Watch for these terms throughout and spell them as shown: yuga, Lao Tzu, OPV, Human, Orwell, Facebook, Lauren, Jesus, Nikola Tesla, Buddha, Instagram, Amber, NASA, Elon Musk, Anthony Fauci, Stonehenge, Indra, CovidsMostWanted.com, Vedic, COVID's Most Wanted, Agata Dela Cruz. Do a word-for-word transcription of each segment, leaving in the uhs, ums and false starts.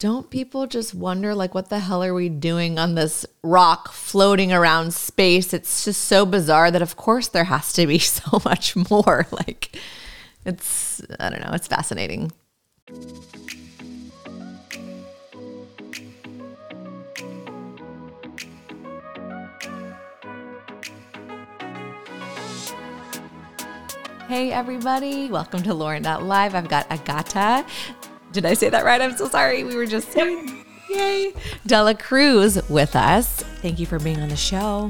don't people just wonder, like, what the hell are we doing on this rock floating around space? It's just so bizarre that, of course, there has to be so much more. Like, it's, I don't know, it's fascinating. Hey, everybody. Welcome to Lauren dot live. I've got Agata. Did I say that right? I'm so sorry. We were just saying, yay. Dela Cruz with us. Thank you for being on the show.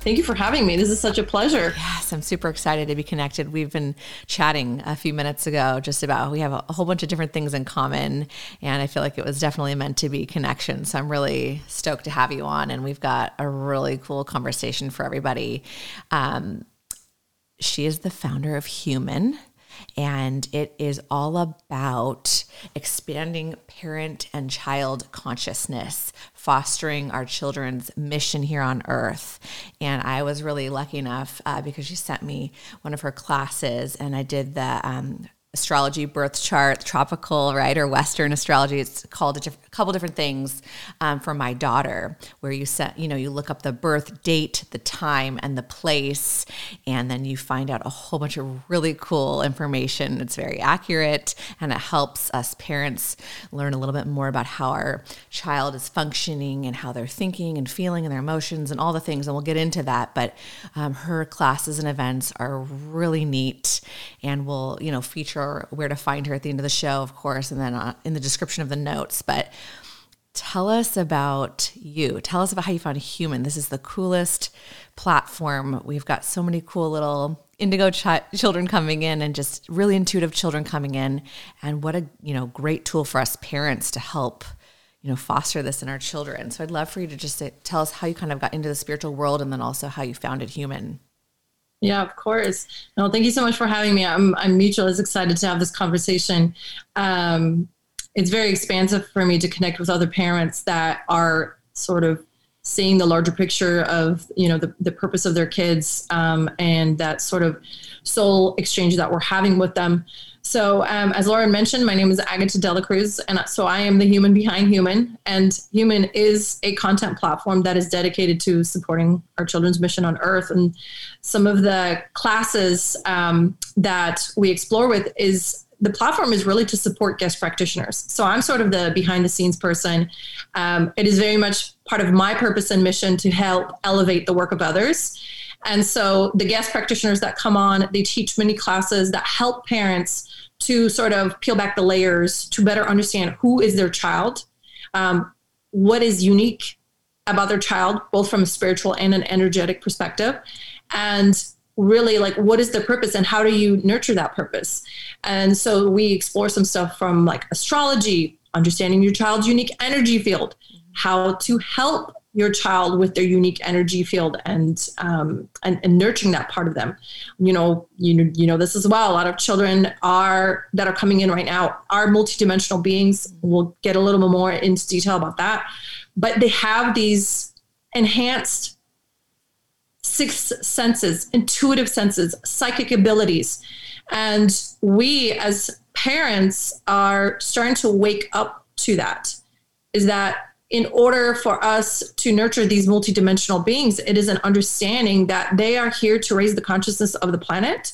Thank you for having me. This is such a pleasure. Yes, I'm super excited to be connected. We've been chatting a few minutes ago just about, we have a whole bunch of different things in common, and I feel like it was definitely meant to be connection. So I'm really stoked to have you on, and we've got a really cool conversation for everybody. Um, she is the founder of Human. And it is all about expanding parent and child consciousness, fostering our children's mission here on earth. And I was really lucky enough uh, because she sent me one of her classes, and I did the um, astrology birth chart, tropical, right, or Western astrology. It's called a, diff- a couple different things um, for my daughter, where you set, you know, you look up the birth date, the time, and the place, and then you find out a whole bunch of really cool information. It's very accurate, and it helps us parents learn a little bit more about how our child is functioning and how they're thinking and feeling and their emotions and all the things, and we'll get into that. But um, her classes and events are really neat, and we'll, you know, feature where to find her at the end of the show, of course, and then uh, in the description of the notes. But tell us about you. Tell us about how you found Human. This is the coolest platform. We've got so many cool little indigo chi- children coming in, and just really intuitive children coming in. And what a, you know, great tool for us parents to help, you know, foster this in our children. So I'd love for you to just say, tell us how you kind of got into the spiritual world, and then also how you founded Human. Yeah, of course. No, thank you so much for having me. I'm I'm mutually excited to have this conversation. Um, it's very expansive for me to connect with other parents that are sort of seeing the larger picture of, you know, the, the purpose of their kids, um, and that sort of soul exchange that we're having with them. So um, as Lauren mentioned, my name is Agata Dela Cruz, and so I am the human behind Human, and Human is a content platform that is dedicated to supporting our children's mission on earth. And some of the classes um, that we explore with is, the platform is really to support guest practitioners. So I'm sort of the behind the scenes person. Um, it is very much part of my purpose and mission to help elevate the work of others. And so the guest practitioners that come on, they teach mini classes that help parents to sort of peel back the layers to better understand who is their child, um, what is unique about their child, both from a spiritual and an energetic perspective, and really, like, what is the purpose and how do you nurture that purpose? And so we explore some stuff from, like, astrology, understanding your child's unique energy field, how to help your child with their unique energy field, and um, and, and nurturing that part of them. You know, you, you know this as well. A lot of children are that are coming in right now are multidimensional beings. We'll get a little bit more into detail about that. But they have these enhanced sixth senses, intuitive senses, psychic abilities. And we as parents are starting to wake up to that, is that in order for us to nurture these multidimensional beings, it is an understanding that they are here to raise the consciousness of the planet.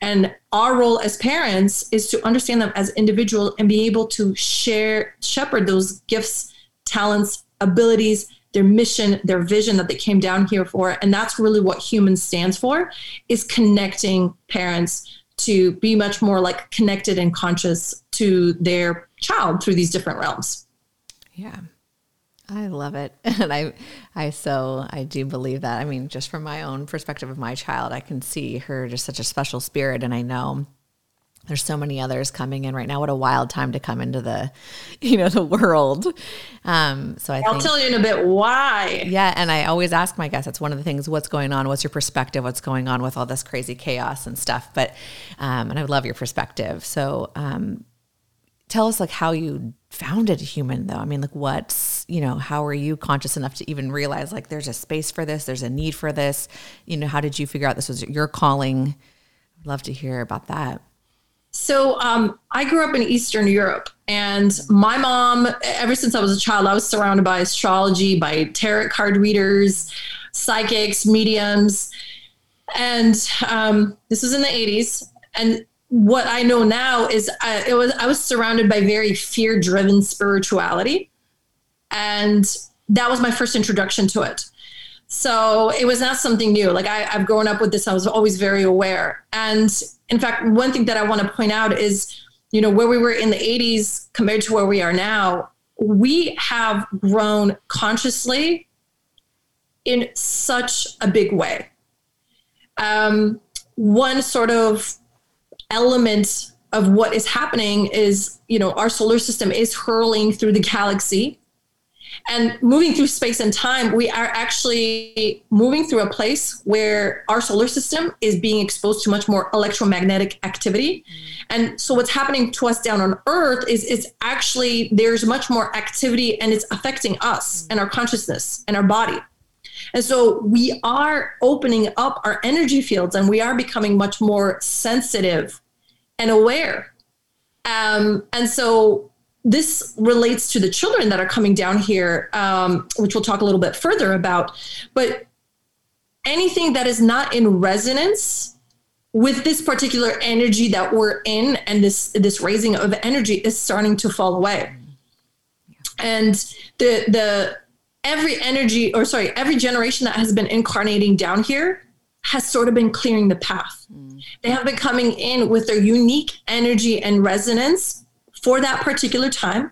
And our role as parents is to understand them as individuals and be able to share, shepherd those gifts, talents, abilities, their mission, their vision that they came down here for. And that's really what Human stands for, is connecting parents to be much more, like, connected and conscious to their child through these different realms. Yeah. I love it. And I, I, so I do believe that. I mean, just from my own perspective of my child, I can see her just such a special spirit. And I know there's so many others coming in right now. What a wild time to come into the, you know, the world. Um, so I I'll think, tell you in a bit why. Yeah. And I always ask my guests, that's one of the things, what's going on? What's your perspective? What's going on with all this crazy chaos and stuff? But, um, and I would love your perspective. So, um, tell us, like, how you founded Human, though. I mean, like, what's, you know, how are you conscious enough to even realize, like, there's a space for this, there's a need for this? You know, how did you figure out this was your calling? I'd love to hear about that. So um, I grew up in Eastern Europe, and my mom, ever since I was a child, I was surrounded by astrology, by tarot card readers, psychics, mediums. And um, this was in the eighties. And what I know now is I, it was, I was surrounded by very fear-driven spirituality. And that was my first introduction to it. So it was not something new. Like I, I've grown up with this. I was always very aware. And in fact, one thing that I want to point out is, you know, where we were in the eighties compared to where we are now, we have grown consciously in such a big way. Um, one sort of element of what is happening is, you know, our solar system is hurling through the galaxy. And moving through space and time, we are actually moving through a place where our solar system is being exposed to much more electromagnetic activity. And so what's happening to us down on Earth is it's actually there's much more activity, and it's affecting us and our consciousness and our body. And so we are opening up our energy fields, and we are becoming much more sensitive and aware. Um, and so this relates to the children that are coming down here, um, which we'll talk a little bit further about. But anything that is not in resonance with this particular energy that we're in, and this this raising of energy, is starting to fall away. And the the every energy, or sorry, every generation that has been incarnating down here has sort of been clearing the path. Mm. They have been coming in with their unique energy and resonance for that particular time,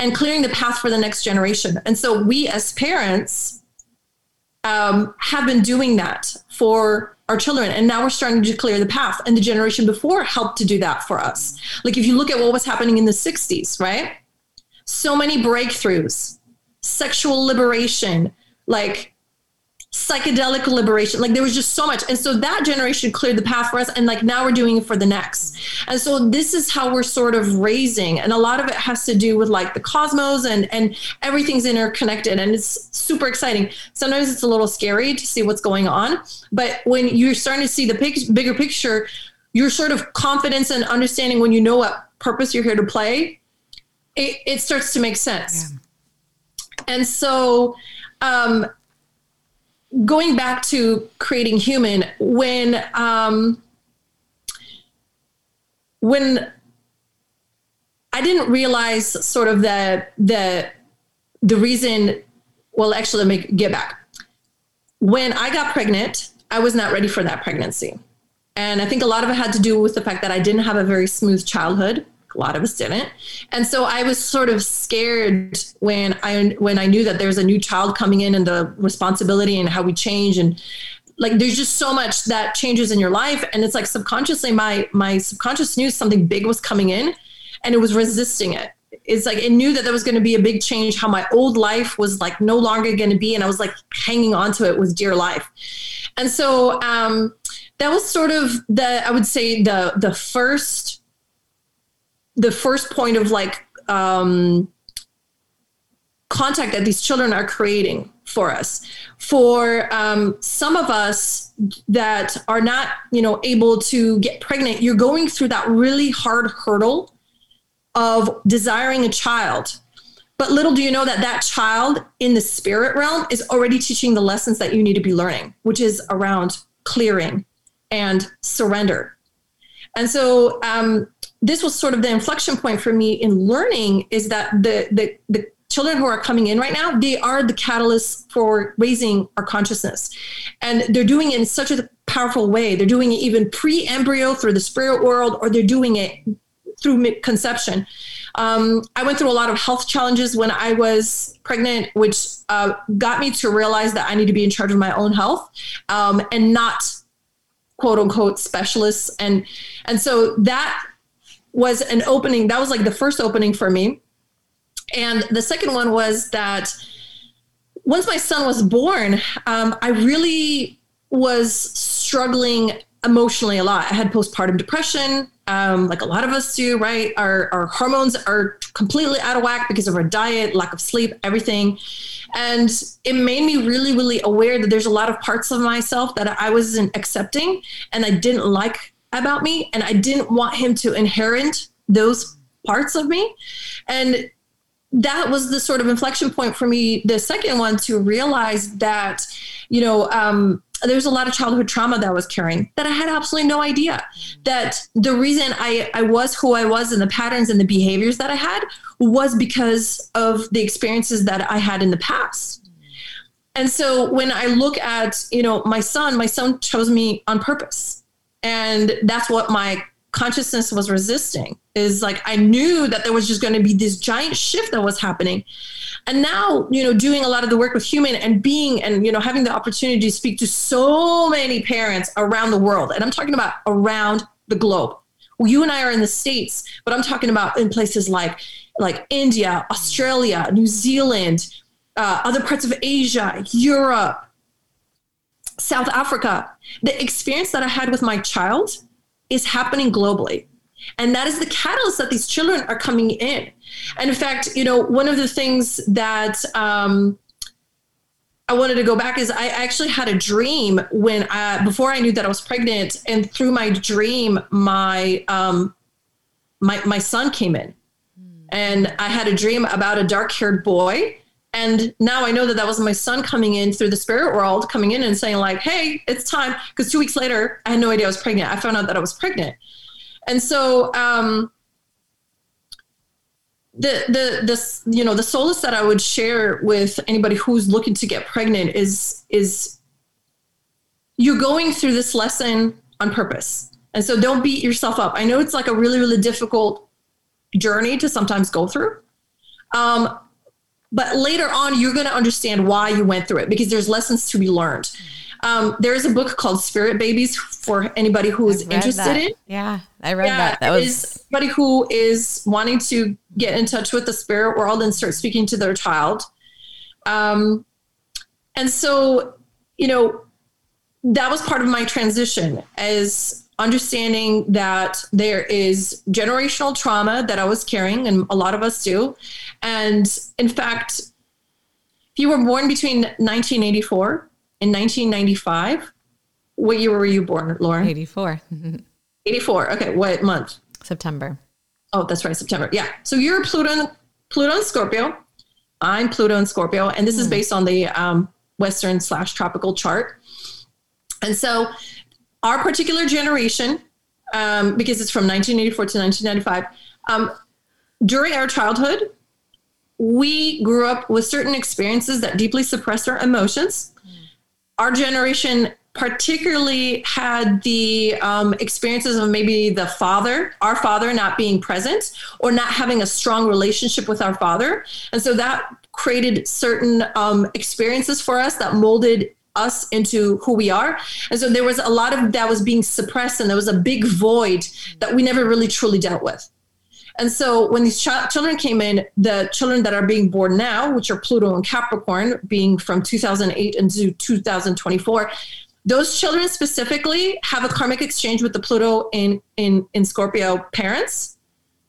and clearing the path for the next generation. And so we as parents um, have been doing that for our children. And now we're starting to clear the path. And the generation before helped to do that for us. Like if you look at what was happening in the sixties, right? So many breakthroughs, sexual liberation, like psychedelic liberation, like there was just so much. And so that generation cleared the path for us. And like now we're doing it for the next. And so this is how we're sort of raising. And a lot of it has to do with like the cosmos, and, and everything's interconnected. And it's super exciting. Sometimes it's a little scary to see what's going on. But when you're starting to see the big, bigger picture, your sort of confidence and understanding when you know what purpose you're here to play, it, it starts to make sense. Yeah. And so, um, going back to creating Human, when um, when I didn't realize sort of the the the reason, well, actually, let me get back. When I got pregnant, I was not ready for that pregnancy, and I think a lot of it had to do with the fact that I didn't have a very smooth childhood. A lot of us didn't, and so I was sort of scared when I when I knew that there's a new child coming in, and the responsibility and how we change, and like there's just so much that changes in your life, and it's like subconsciously my my subconscious knew something big was coming in, and it was resisting it. It's like it knew that there was going to be a big change, how my old life was like no longer going to be, and I was like hanging on to it with dear life, and so um, that was sort of the I would say the the first. the first point of like um, contact that these children are creating for us. For um, some of us that are not, you know, able to get pregnant, you're going through that really hard hurdle of desiring a child. But little do you know that that child in the spirit realm is already teaching the lessons that you need to be learning, which is around clearing and surrender. And so, um, this was sort of the inflection point for me in learning is that the, the the children who are coming in right now, they are the catalysts for raising our consciousness. And they're doing it in such a powerful way. They're doing it even pre-embryo through the spirit world, or they're doing it through conception. Um, I went through a lot of health challenges when I was pregnant, which uh, got me to realize that I need to be in charge of my own health um, and not quote unquote specialists. And, and so that was an opening. That was like the first opening for me. And the second one was that once my son was born, um, I really was struggling emotionally a lot. I had postpartum depression, um, like a lot of us do, right? Our, our hormones are completely out of whack because of our diet, lack of sleep, everything. And it made me really, really aware that there's a lot of parts of myself that I wasn't accepting and I didn't like about me, and I didn't want him to inherit those parts of me. And that was the sort of inflection point for me, the second one, to realize that, you know, um, there's a lot of childhood trauma that I was carrying that I had absolutely no idea, that the reason I, I was who I was and the patterns and the behaviors that I had was because of the experiences that I had in the past. And so when I look at, you know, my son, my son chose me on purpose. And that's what my consciousness was resisting, is like, I knew that there was just going to be this giant shift that was happening. And now, you know, doing a lot of the work with Human and being, and, you know, having the opportunity to speak to so many parents around the world. And I'm talking about around the globe. Well, you and I are in the States, but I'm talking about in places like, like India, Australia, New Zealand, uh, other parts of Asia, Europe, South Africa. The experience that I had with my child is happening globally. And that is the catalyst that these children are coming in. And in fact, you know, one of the things that um, I wanted to go back is I actually had a dream when I, before I knew that I was pregnant, and through my dream, my, um, my, my son came in, and I had a dream about a dark haired boy. And now I know that that was my son coming in through the spirit world, coming in and saying like, hey, it's time. Because two weeks later, I had no idea I was pregnant. I found out that I was pregnant. And so um, the, the, this, you know, the solace that I would share with anybody who's looking to get pregnant is, is you're going through this lesson on purpose. And so don't beat yourself up. I know it's like a really, really difficult journey to sometimes go through. Um, But later on, you're going to understand why you went through it, because there's lessons to be learned. Um, there is a book called Spirit Babies for anybody who is interested that. in. Yeah, I read yeah, that. That was somebody who is wanting to get in touch with the spirit world and start speaking to their child. Um, and so, you know, that was part of my transition, as understanding that there is generational trauma that I was carrying, and a lot of us do. And in fact, if you were born between nineteen eighty-four and nineteen ninety-five, what year were you born, Lauren? eighty-four. eighty-four. Okay. What month? September. Oh, that's right. September. Yeah. So you're Pluto, Pluto and Scorpio. I'm Pluto and Scorpio. And this mm. is based on the um, Western slash tropical chart. And so our particular generation, um, because it's from nineteen eighty-four to nineteen ninety-five, um, during our childhood, we grew up with certain experiences that deeply suppressed our emotions. Mm. Our generation particularly had the um, experiences of maybe the father, our father not being present, or not having a strong relationship with our father. And so that created certain um, experiences for us that molded us into who we are. And so there was a lot of that was being suppressed, and there was a big void that we never really truly dealt with. And so when these ch- children came in, the children that are being born now, which are Pluto and Capricorn, being from two thousand eight into two thousand twenty-four, those children specifically have a karmic exchange with the Pluto in, in, in Scorpio parents,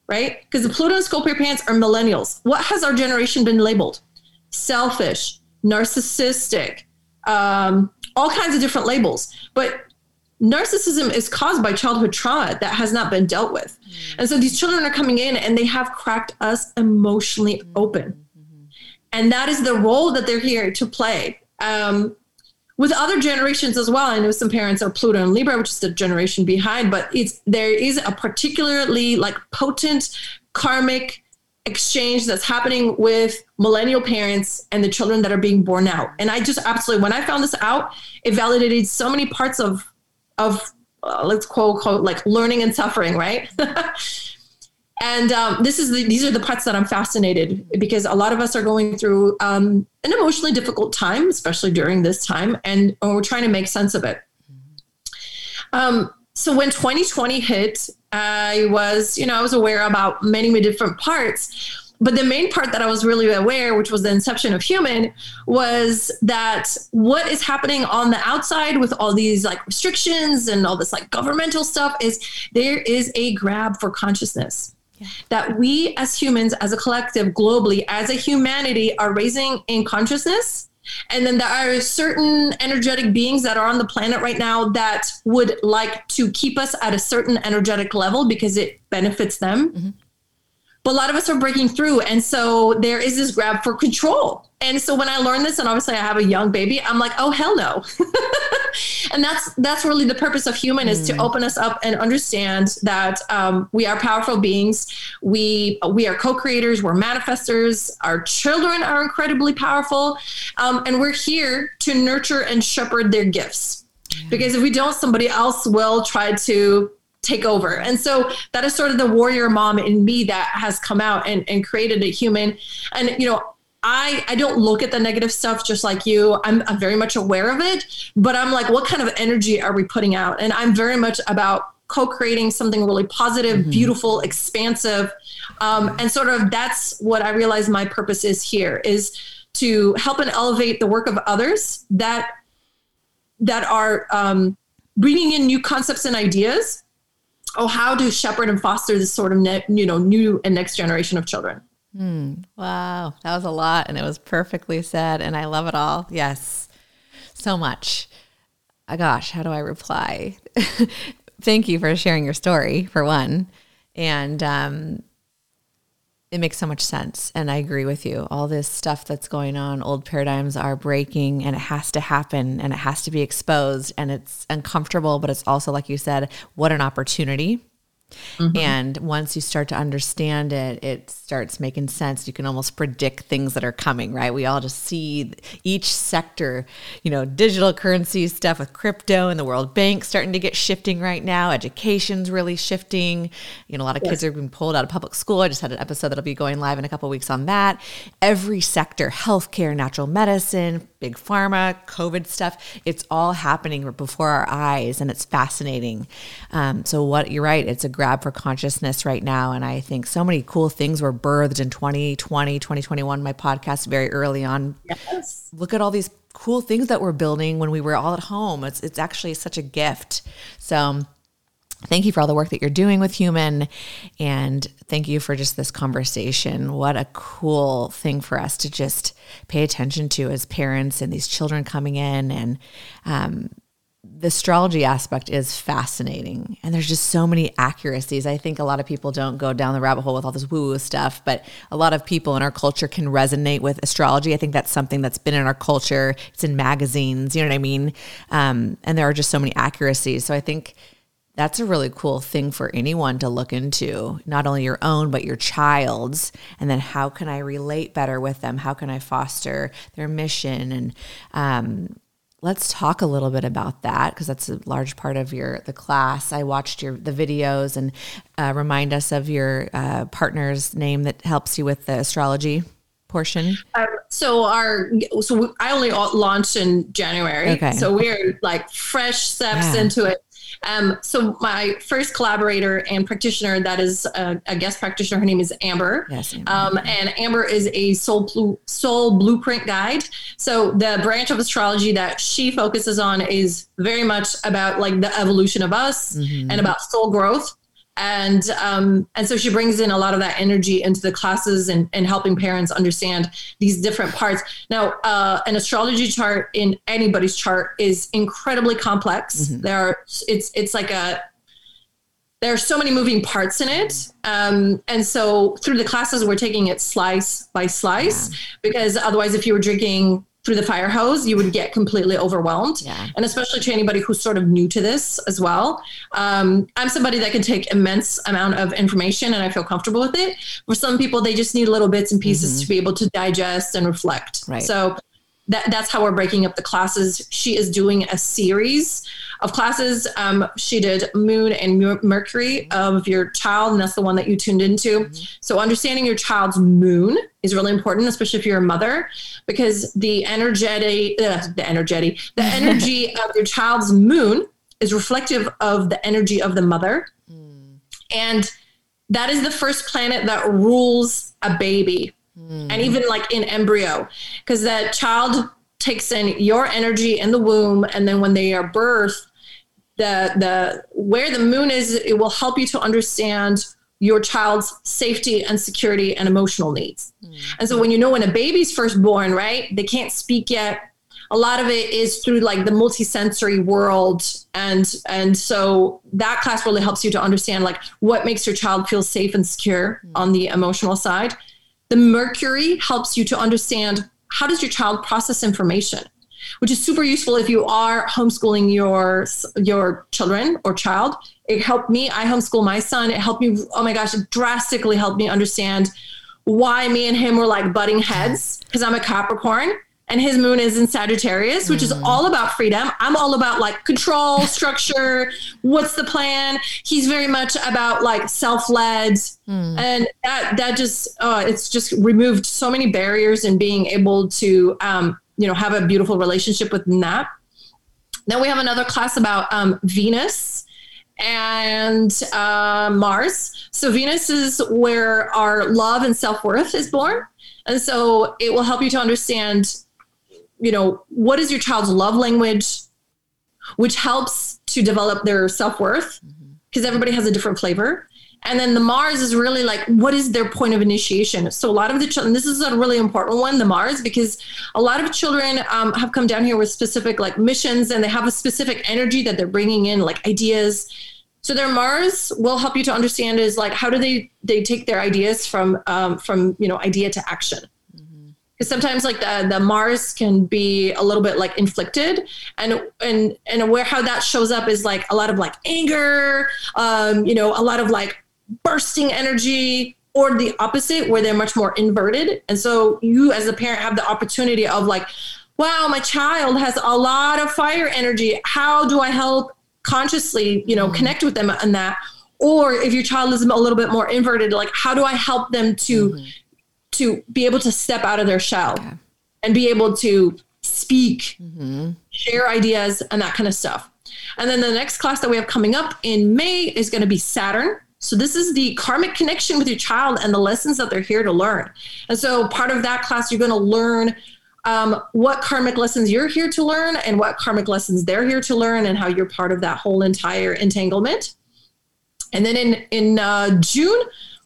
right? Because the Pluto and Scorpio parents are millennials. What has our generation been labeled? Selfish, narcissistic, Um, all kinds of different labels. But narcissism is caused by childhood trauma that has not been dealt with. Mm-hmm. And so these children are coming in, and they have cracked us emotionally mm-hmm. open. Mm-hmm. And that is the role that they're here to play. Um, with other generations as well, I know some parents are Pluto and Libra, which is the generation behind, but it's there is a particularly like potent karmic exchange that's happening with millennial parents and the children that are being born out. And I just absolutely, when I found this out, it validated so many parts of, of uh, let's quote, quote, like learning and suffering, right? and um, this is the, these are the parts that I'm fascinated, because a lot of us are going through um, an emotionally difficult time, especially during this time, and we're trying to make sense of it. Um, so when twenty twenty hit, I was, you know, I was aware about many, many different parts, but the main part that I was really aware, which was the inception of Human, was that what is happening on the outside with all these like restrictions and all this like governmental stuff is there is a grab for consciousness. Yeah. That we as humans, as a collective globally, as a humanity, are raising in consciousness And then there are certain energetic beings that are on the planet right now that would like to keep us at a certain energetic level because it benefits them. Mm-hmm. But a lot of us are breaking through. And so there is this grab for control. And so when I learned this, and obviously I have a young baby, I'm like, oh, hell no. And that's that's really the purpose of Human, is mm. to open us up and understand that um, we are powerful beings. We we are co-creators. We're manifestors. Our children are incredibly powerful. Um, and we're here to nurture and shepherd their gifts. Yeah. Because if we don't, somebody else will try to take over. And so that is sort of the warrior mom in me that has come out and, and created a Human. And, you know, I, I don't look at the negative stuff just like you. I'm, I'm very much aware of it, but I'm like, what kind of energy are we putting out? And I'm very much about co-creating something really positive, mm-hmm. beautiful, expansive. Um, and sort of that's what I realize my purpose is here, is to help and elevate the work of others that, that are um, bringing in new concepts and ideas. Oh, how to shepherd and foster this sort of ne- you know, new and next generation of children. Mm, wow. That was a lot, and it was perfectly said, and I love it all. Yes. So much. Oh, gosh, how do I reply? Thank you for sharing your story, for one. And um, it makes so much sense, and I agree with you. All this stuff that's going on, old paradigms are breaking, and it has to happen, and it has to be exposed, and it's uncomfortable, but it's also, like you said, what an opportunity. Mm-hmm. And once you start to understand it, it starts making sense. You can almost predict things that are coming, right? We all just see each sector, you know, digital currency stuff with crypto and the World Bank starting to get shifting right now. Education's really shifting. You know, a lot of yes. kids are being pulled out of public school. I just had an episode that'll be going live in a couple of weeks on that. Every sector, healthcare, natural medicine, big pharma, COVID stuff, it's all happening before our eyes, and it's fascinating. Um, so what you're right, it's a grab for consciousness right now, and I think so many cool things were birthed in twenty twenty, twenty twenty-one, my podcast very early on. Yes. Look at all these cool things that we're building when we were all at home. It's it's actually such a gift. So thank you for all the work that you're doing with Human, and thank you for just this conversation. What a cool thing for us to just pay attention to as parents and these children coming in. And um, the astrology aspect is fascinating, and there's just so many accuracies. I think a lot of people don't go down the rabbit hole with all this woo-woo stuff, but a lot of people in our culture can resonate with astrology. I think that's something that's been in our culture. It's in magazines, you know what I mean? Um, and there are just so many accuracies. So I think that's a really cool thing for anyone to look into, not only your own, but your child's. And then how can I relate better with them? How can I foster their mission? And um, let's talk a little bit about that, because that's a large part of your the class. I watched your the videos, and uh, remind us of your uh, partner's name that helps you with the astrology portion. Um, so our so we, I only launched in January, okay. So we're like fresh steps yeah. into it. Um, so my first collaborator and practitioner that is a, a guest practitioner, her name is Amber. Yes, Amber. Um, and Amber is a soul, blue, soul blueprint guide. So the branch of astrology that she focuses on is very much about like the evolution of us mm-hmm. and about soul growth. And, um, and so she brings in a lot of that energy into the classes and, and helping parents understand these different parts. Now, uh, an astrology chart in anybody's chart is incredibly complex. Mm-hmm. There are, it's, it's like a, there are so many moving parts in it. Um, and so through the classes, we're taking it slice by slice yeah. because otherwise if you were drinking through the fire hose, you would get completely overwhelmed. Yeah. And especially to anybody who's sort of new to this as well. Um, I'm somebody that can take immense amount of information and I feel comfortable with it. For some people, they just need little bits and pieces mm-hmm. to be able to digest and reflect. Right. So that, that's how we're breaking up the classes. She is doing a series of classes. Um, she did Moon and Mercury mm-hmm. of your child, and that's the one that you tuned into. Mm-hmm. So understanding your child's moon is really important, especially if you're a mother, because the energetic, uh, the energetic, the energy of your child's moon is reflective of the energy of the mother. Mm. And that is the first planet that rules a baby. Mm. And even like in embryo, because that child takes in your energy in the womb. And then when they are birthed, the, the, where the moon is, it will help you to understand your child's safety and security and emotional needs. Mm. And so when you know when a baby's first born, right, they can't speak yet. A lot of it is through like the multisensory world. And and so that class really helps you to understand like what makes your child feel safe and secure mm. on the emotional side. The Mercury helps you to understand how does your child process information, which is super useful if you are homeschooling your your children or child. It helped me. I homeschool my son. It helped me. Oh my gosh, it drastically helped me understand why me and him were like butting heads, because I'm a Capricorn and his moon is in Sagittarius, which mm. is all about freedom. I'm all about like control, structure, what's the plan. He's very much about like self-led. Mm. And that that just, uh, it's just removed so many barriers in being able to, um, you know, have a beautiful relationship with that. Then we have another class about um, Venus and uh, Mars. So Venus is where our love and self-worth is born. And so it will help you to understand, you know, what is your child's love language, which helps to develop their self-worth, because mm-hmm. everybody has a different flavor. And then the Mars is really like, what is their point of initiation? So a lot of the children, this is a really important one, the Mars, because a lot of children um, have come down here with specific like missions, and they have a specific energy that they're bringing in, like ideas. So their Mars will help you to understand is like, how do they, they take their ideas from, um, from, you know, idea to action. Because sometimes like the, the Mars can be a little bit like inflicted, and, and, and where, how that shows up is like a lot of like anger, um, you know, a lot of like bursting energy, or the opposite where they're much more inverted. And so you as a parent have the opportunity of like, wow, my child has a lot of fire energy. How do I help consciously, you know, mm-hmm. connect with them on that? Or if your child is a little bit more inverted, like how do I help them to, mm-hmm. to be able to step out of their shell yeah. and be able to speak, mm-hmm. share ideas and that kind of stuff. And then the next class that we have coming up in May is going to be Saturn. So this is the karmic connection with your child and the lessons that they're here to learn. And so part of that class, you're going to learn um, what karmic lessons you're here to learn and what karmic lessons they're here to learn, and how you're part of that whole entire entanglement. And then in, in uh, June,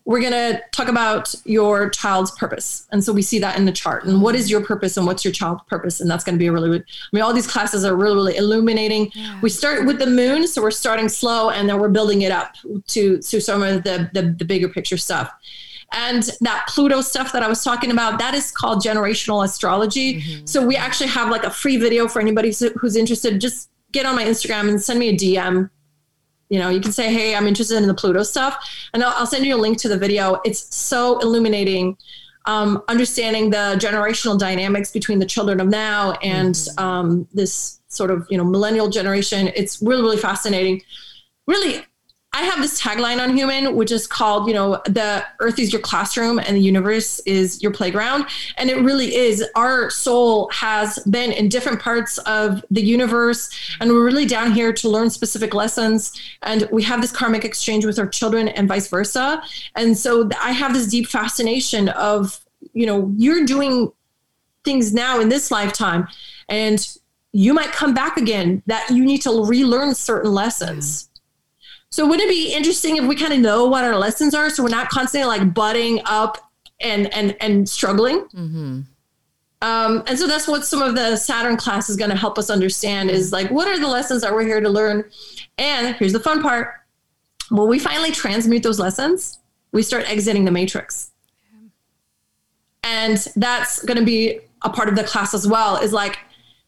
we're going to talk about your child's purpose. And so we see that in the chart, and what is your purpose and what's your child's purpose. And that's going to be a really, I mean, all these classes are really, really illuminating. Yeah. We start with the moon. So we're starting slow, and then we're building it up to, to some of the, the, the bigger picture stuff. And that Pluto stuff that I was talking about, that is called generational astrology. Mm-hmm. So we actually have like a free video for anybody who's interested. Just get on my Instagram and send me a D M. You know, you can say, hey, I'm interested in the Pluto stuff, and I'll, I'll send you a link to the video. It's so illuminating, um, understanding the generational dynamics between the children of now and mm-hmm. um, this sort of, you know, millennial generation. It's really, really fascinating. Really, I have this tagline on Human, which is called, you know, the earth is your classroom and the universe is your playground. And it really is. Our soul has been in different parts of the universe, and we're really down here to learn specific lessons. And we have this karmic exchange with our children and vice versa. And so I have this deep fascination of, you know, you're doing things now in this lifetime, and you might come back again that you need to relearn certain lessons. Mm. So wouldn't it be interesting if we kind of know what our lessons are, so we're not constantly like butting up and and and struggling? Mm-hmm. Um, and so that's what some of the Saturn class is going to help us understand, is like, what are the lessons that we're here to learn? And here's the fun part. When we finally transmute those lessons, we start exiting the matrix. Yeah. And that's going to be a part of the class as well, is like,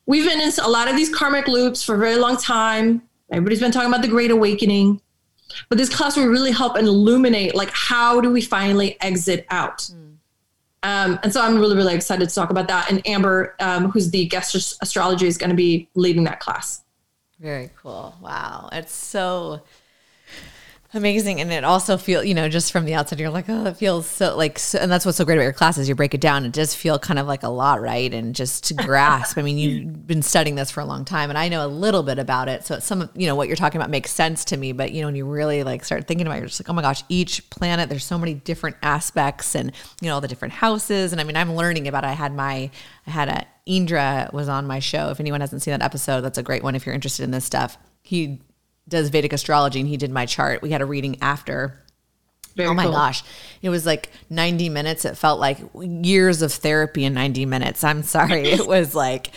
we've been in a lot of these karmic loops for a very long time. Everybody's been talking about the Great Awakening. But this class will really help and illuminate, like, how do we finally exit out? Mm. Um, and so I'm really, really excited to talk about that. And Amber, um, who's the guest astrologer, is going to be leading that class. Very cool. Wow. It's so amazing. And it also feels, you know, just from the outside, you're like, oh, it feels so like, so, and that's what's so great about your classes. You break it down. It does feel kind of like a lot, right? And just to grasp. I mean, you've been studying this for a long time, and I know a little bit about it. So it's some, you know, what you're talking about makes sense to me. But, you know, when you really like start thinking about it, you're just like, oh my gosh, each planet, there's so many different aspects, and, you know, all the different houses. And I mean, I'm learning about it. I had my, I had a, Indra was on my show. If anyone hasn't seen that episode, that's a great one if you're interested in this stuff. He does Vedic astrology, and he did my chart. We had a reading after Very oh my cool. gosh. It was like ninety minutes. It felt like years of therapy in ninety minutes. I'm sorry. It was like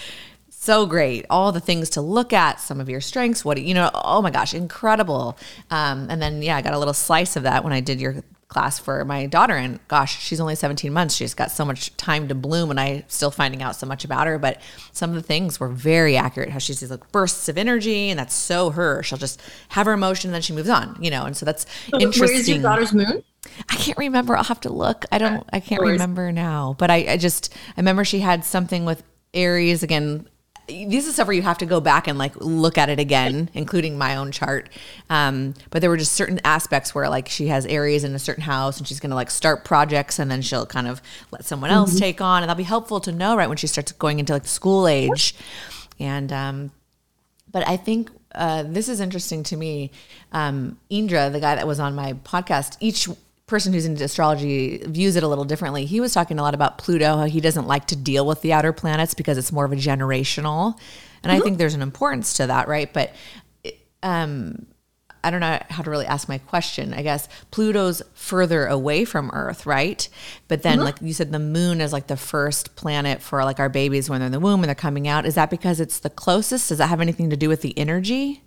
so great. All the things to look at, some of your strengths, what, you know, oh my gosh, incredible. Um, and then, yeah, I got a little slice of that when I did your class for my daughter, and gosh, she's only seventeen months. She's got so much time to bloom, and I'm still finding out so much about her, but some of the things were very accurate, how she's these like bursts of energy, and that's so her. She'll just have her emotion and then she moves on, you know, and so that's so interesting. Where is your daughter's moon? I can't remember. I'll have to look. I don't, I can't remember now, but I, I just, I remember she had something with Aries again. This is stuff where you have to go back and like look at it again, including my own chart. Um, but there were just certain aspects where like she has Aries in a certain house and she's going to like start projects and then she'll kind of let someone else mm-hmm. take on. And that'll be helpful to know right when she starts going into like school age. And, um, but I think uh, this is interesting to me. Um, Indra, the guy that was on my podcast, each person who's into astrology views it a little differently. He was talking a lot about Pluto, how he doesn't like to deal with the outer planets because it's more of a generational. And mm-hmm. I think there's an importance to that, right? But um, I don't know how to really ask my question. I guess Pluto's further away from Earth, right? But then mm-hmm. like you said, the moon is like the first planet for like our babies when they're in the womb and they're coming out. Is that because it's the closest? Does that have anything to do with the energy?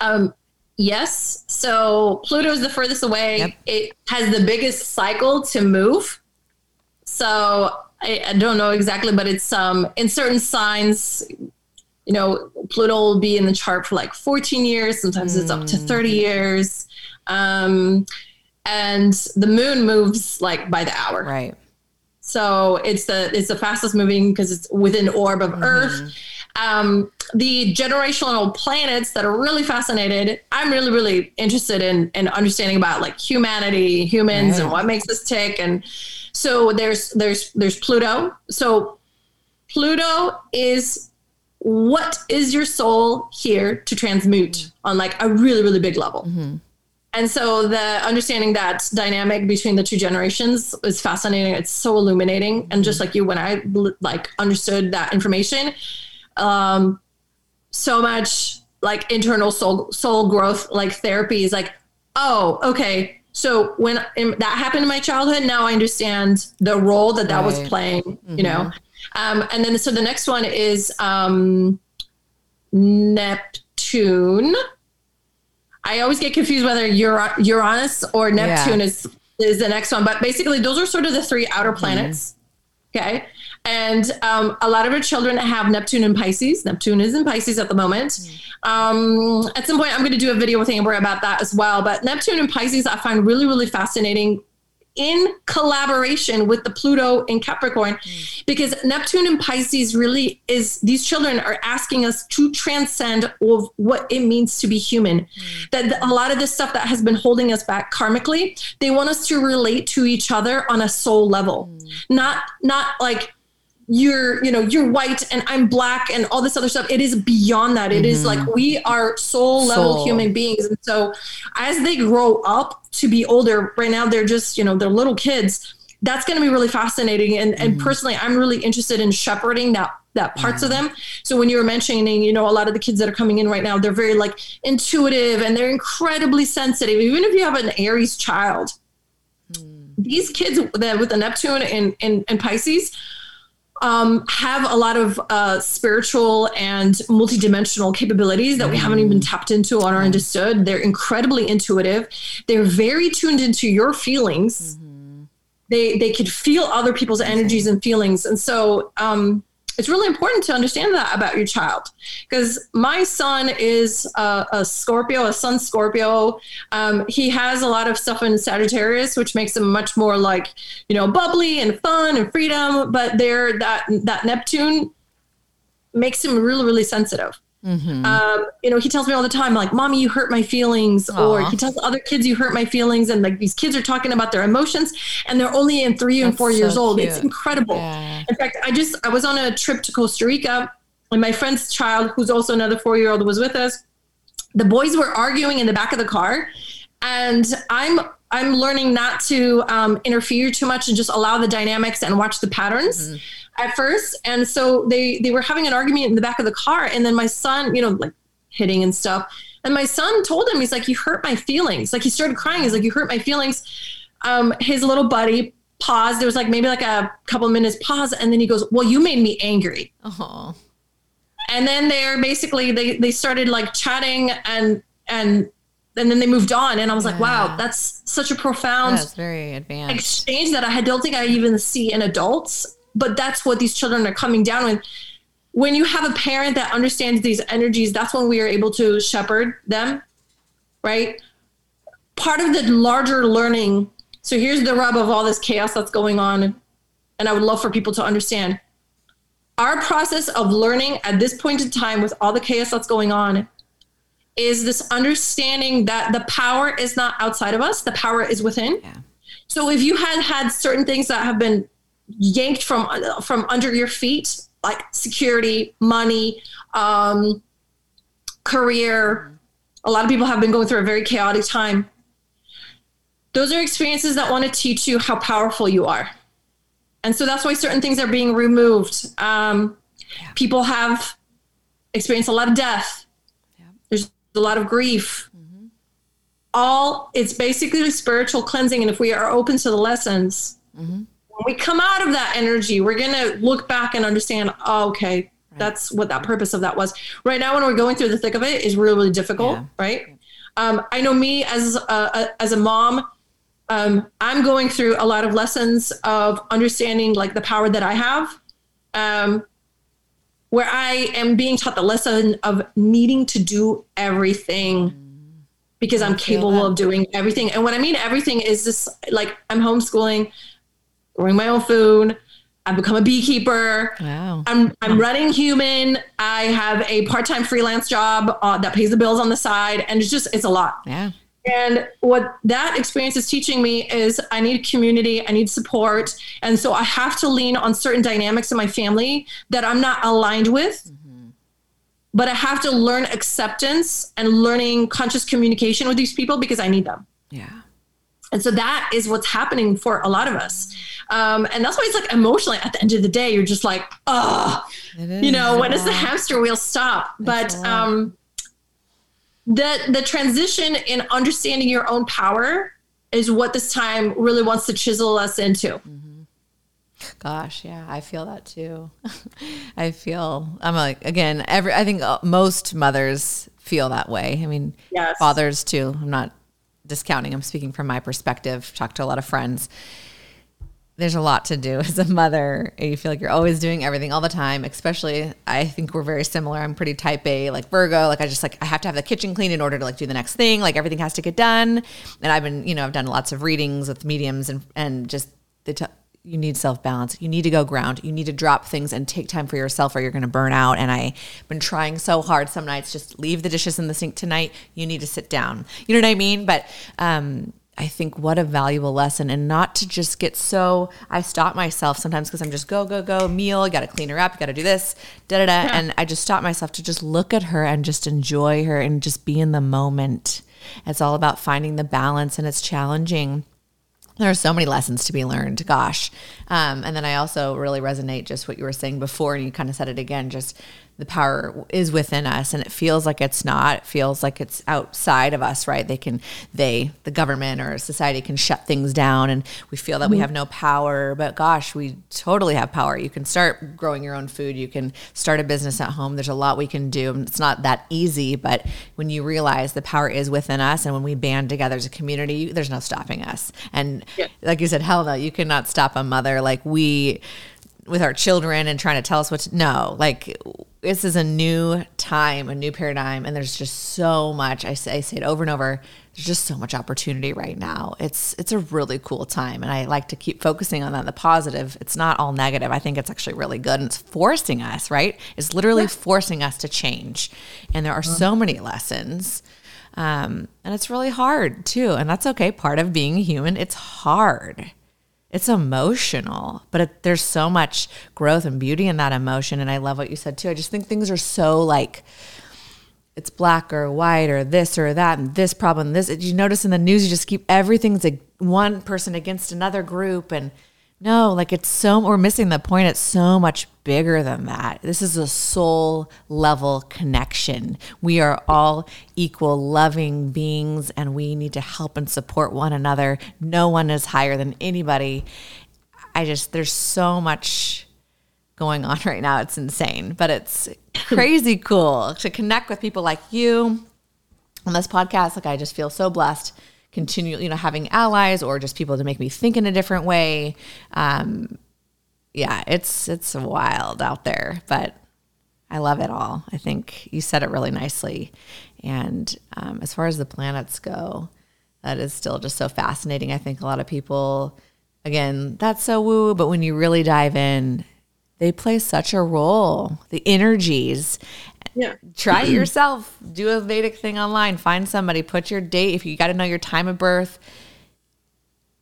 Um. Yes. So Pluto is the furthest away. Yep. It has the biggest cycle to move. So I, I don't know exactly, but it's um in certain signs, you know, Pluto will be in the chart for like fourteen years. Sometimes mm. it's up to thirty years. Um, and the moon moves like by the hour. Right. So it's the, it's the fastest moving because it's within orb of mm-hmm. Earth. Um, the generational planets that are really fascinated. I'm really, really interested in, in understanding about like humanity, humans right. and what makes us tick. And so there's, there's, there's Pluto. So Pluto is what is your soul here to transmute mm-hmm. on like a really, really big level. Mm-hmm. And so the understanding that dynamic between the two generations is fascinating. It's so illuminating. Mm-hmm. And just like you, when I like understood that information, um, so much like internal soul, soul growth, like therapy is like, oh, okay. So when that happened in my childhood, now I understand the role that that right. was playing, mm-hmm. you know? Um, and then, so the next one is, um, Neptune. I always get confused whether Ur- Uranus or Neptune yeah. is, is the next one, but basically those are sort of the three outer planets. Mm. Okay. And um, a lot of our children have Neptune in Pisces. Neptune is in Pisces at the moment. Mm. Um, at some point, I'm going to do a video with Amber about that as well. But Neptune in Pisces, I find really, really fascinating in collaboration with the Pluto in Capricorn, mm. because Neptune in Pisces really is, these children are asking us to transcend of what it means to be human. Mm. That a lot of this stuff that has been holding us back karmically, they want us to relate to each other on a soul level, mm. not, not like, you're, you know, you're white and I'm black and all this other stuff. It is beyond that. It mm-hmm. is like, we are soul level soul. human beings. And so as they grow up to be older, right now, they're just, you know, they're little kids. That's going to be really fascinating. And, mm-hmm. and personally, I'm really interested in shepherding that, that parts yeah. of them. So when you were mentioning, you know, a lot of the kids that are coming in right now, they're very like intuitive and they're incredibly sensitive. Even if you have an Aries child, mm. these kids that with the Neptune and, and, and Pisces, Um, have a lot of uh, spiritual and multidimensional capabilities that we haven't even tapped into or understood. They're incredibly intuitive. They're very tuned into your feelings. Mm-hmm. They they could feel other people's energies and feelings. And so um, it's really important to understand that about your child. Because my son is a, a Scorpio, a sun Scorpio. Um, he has a lot of stuff in Sagittarius, which makes him much more like, you know, bubbly and fun and freedom. But there, that that Neptune makes him really, really sensitive. Mm-hmm. Um, you know, he tells me all the time, like, mommy, you hurt my feelings. Aww. Or he tells other kids, you hurt my feelings. And like these kids are talking about their emotions and they're only in three That's and four so years old. Cute. It's incredible. Yeah. In fact, I just, I was on a trip to Costa Rica and my friend's child, who's also another four-year-old, was with us. The boys were arguing in the back of the car and I'm, I'm learning not to um, interfere too much and just allow the dynamics and watch the patterns. Mm-hmm. At first. And so they, they were having an argument in the back of the car. And then my son, you know, like hitting and stuff. And my son told him, he's like, you hurt my feelings. Like, he started crying. He's like, you hurt my feelings. Um, his little buddy paused. There was like maybe like a couple minutes pause. And then he goes, well, you made me angry. Oh. And then they're basically, they, they started like chatting and, and, and then they moved on. And I was yeah. like, wow, that's such a profound that's very advanced. exchange that I don't think I even see in adults, but that's what these children are coming down with. When you have a parent that understands these energies, that's when we are able to shepherd them, right? Part of the larger learning. So here's the rub of all this chaos that's going on. And I would love for people to understand our process of learning at this point in time with all the chaos that's going on is this understanding that the power is not outside of us. The power is within. Yeah. So if you had had certain things that have been yanked from, from under your feet, like security, money, um, career. A lot of people have been going through a very chaotic time. Those are experiences that want to teach you how powerful you are. And so that's why certain things are being removed. Um, yeah. People have experienced a lot of death. Yeah. There's a lot of grief. Mm-hmm. All it's basically a spiritual cleansing. And if we are open to the lessons, mm-hmm. when we come out of that energy, we're going to look back and understand, oh, okay, right. that's what that purpose of that was. Right now, when we're going through the thick of it, is really, really difficult, yeah. right? Um, I know me as a, a, as a mom, um, I'm going through a lot of lessons of understanding like the power that I have, um, where I am being taught the lesson of needing to do everything mm. because I'm capable of doing everything. And what I mean everything is this, like I'm homeschooling, growing my own food. I've become a beekeeper. Wow. I'm I'm running Human. I have a part-time freelance job uh, that pays the bills on the side. And it's just, it's a lot. Yeah. And what that experience is teaching me is I need community. I need support. And so I have to lean on certain dynamics in my family that I'm not aligned with, mm-hmm. but I have to learn acceptance and learning conscious communication with these people because I need them. Yeah. And so that is what's happening for a lot of us. Um, and that's why it's like emotionally at the end of the day, you're just like, oh, you know, when does the hamster wheel stop? But um, the the transition in understanding your own power is what this time really wants to chisel us into. Mm-hmm. Gosh, yeah, I feel that too. I feel, I'm like, again, every I think most mothers feel that way. I mean, yes. fathers too. I'm not discounting. I'm speaking from my perspective. Talked to a lot of friends. There's a lot to do as a mother. You feel like you're always doing everything all the time, especially I think we're very similar. I'm pretty type A, like Virgo. Like I just like, I have to have the kitchen clean in order to like do the next thing. Like everything has to get done. And I've been, you know, I've done lots of readings with mediums and, and just the, t- you need self-balance. You need to go ground. You need to drop things and take time for yourself or you're going to burn out. And I've been trying so hard some nights, just leave the dishes in the sink tonight. You need to sit down. You know what I mean? But, um, I think what a valuable lesson, and not to just get so, I stop myself sometimes because I'm just go, go, go, meal, you got to clean her up, you got to do this, da, da, da. Yeah. And I just stop myself to just look at her and just enjoy her and just be in the moment. It's all about finding the balance, and it's challenging. There are so many lessons to be learned, gosh. Um, and then I also really resonate just what you were saying before, and you kind of said it again, just the power is within us, and it feels like it's not. It feels like it's outside of us, right? They can, they, the government or society can shut things down, and we feel that mm-hmm. we have no power, but gosh, we totally have power. You can start growing your own food. You can start a business at home. There's a lot we can do, and it's not that easy, but when you realize the power is within us, and when we band together as a community, there's no stopping us. And yeah. like you said, hell no, you cannot stop a mother. Like we, with our children and trying to tell us what to, no, like this is a new time, a new paradigm. And there's just so much, I say, I say it over and over. There's just so much opportunity right now. It's, it's a really cool time. And I like to keep focusing on that, the positive. It's not all negative. I think it's actually really good. And it's forcing us, right? It's literally yeah. forcing us to change. And there are uh-huh. so many lessons. Um, and it's really hard too. And that's okay. Part of being human, it's hard. It's emotional, but it, there's so much growth and beauty in that emotion. And I love what you said too. I just think things are so like, it's black or white or this or that and this problem, this. You notice in the news, you just keep everything's a, one person against another group. And no, like it's so, we're missing the point. It's so much bigger than that. This is a soul level connection. We are all equal, loving beings, and we need to help and support one another. No one is higher than anybody. I just, there's so much going on right now. It's insane, but it's crazy cool to connect with people like you on this podcast. Like, I just feel so blessed. Continue, you know, having allies or just people to make me think in a different way. Um, yeah, it's it's wild out there, but I love it all. I think you said it really nicely. And um, as far as the planets go, that is still just so fascinating. I think a lot of people, again, that's so woo, but when you really dive in, they play such a role. The energies. Yeah. Try it yourself. Do a Vedic thing online. Find somebody. Put your date. If you got to know your time of birth,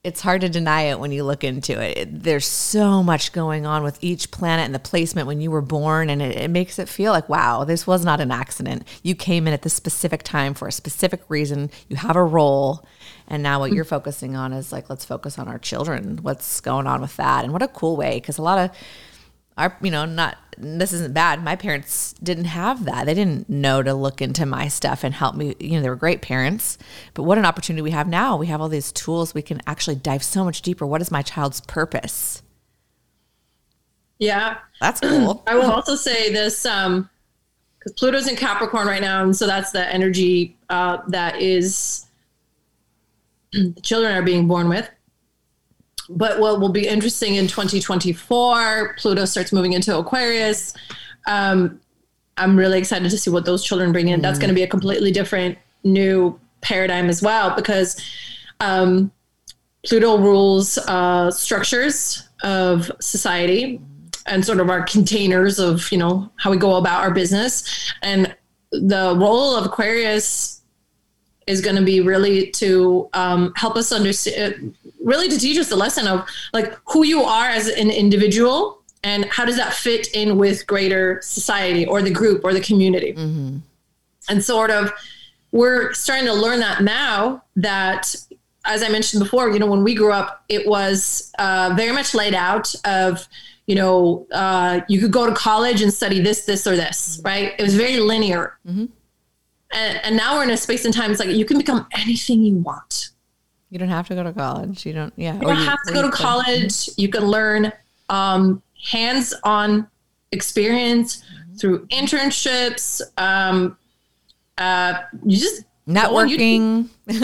it's hard to deny it when you look into it. it. There's so much going on with each planet and the placement when you were born, and it, it makes it feel like, wow, this was not an accident. You came in at this specific time for a specific reason. You have a role, and now what mm-hmm. you're focusing on is like, let's focus on our children. What's going on with that? And what a cool way, because a lot of our, you know, not. This isn't bad. My parents didn't have that. They didn't know to look into my stuff and help me. You know, they were great parents, but what an opportunity we have now. We have all these tools. We can actually dive so much deeper. What is my child's purpose? Yeah. That's cool. I will also say this, um, cause Pluto's in Capricorn right now. And so that's the energy, uh, that is the children are being born with. But what will be interesting in twenty twenty-four, Pluto starts moving into Aquarius. Um, I'm really excited to see what those children bring in. Mm. That's going to be a completely different new paradigm as well, because um, Pluto rules uh, structures of society and sort of our containers of, you know, how we go about our business. And the role of Aquarius is going to be really to um, help us understand, really to teach us the lesson of like who you are as an individual and how does that fit in with greater society or the group or the community. Mm-hmm. And sort of, we're starting to learn that now, that as I mentioned before, you know, when we grew up, it was uh, very much laid out of, you know, uh, you could go to college and study this, this, or this, mm-hmm. right? It was very linear. Mm-hmm. And, and now we're in a space and time. It's like, you can become anything you want. You don't have to go to college. You don't, yeah. You don't you, have to go to college. You can learn um, hands-on experience mm-hmm. through internships. Um, uh, you just networking. You,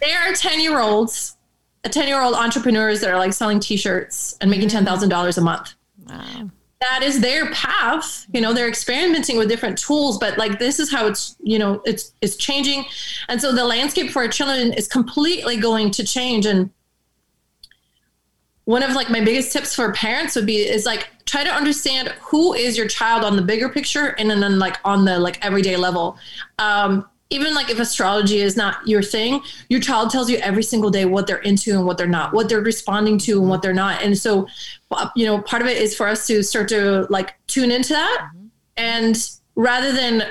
there are ten-year-olds, a ten-year-old entrepreneurs that are like selling T-shirts and making ten thousand dollars a month. Wow. That is their path. You know, they're experimenting with different tools, but like, this is how it's, you know, it's, it's changing. And so the landscape for our children is completely going to change. And one of like my biggest tips for parents would be is like, try to understand who is your child on the bigger picture. And then like on the like everyday level, um, even like if astrology is not your thing, your child tells you every single day what they're into and what they're not, what they're responding to and what they're not. And so, you know, part of it is for us to start to like tune into that. Mm-hmm. And rather than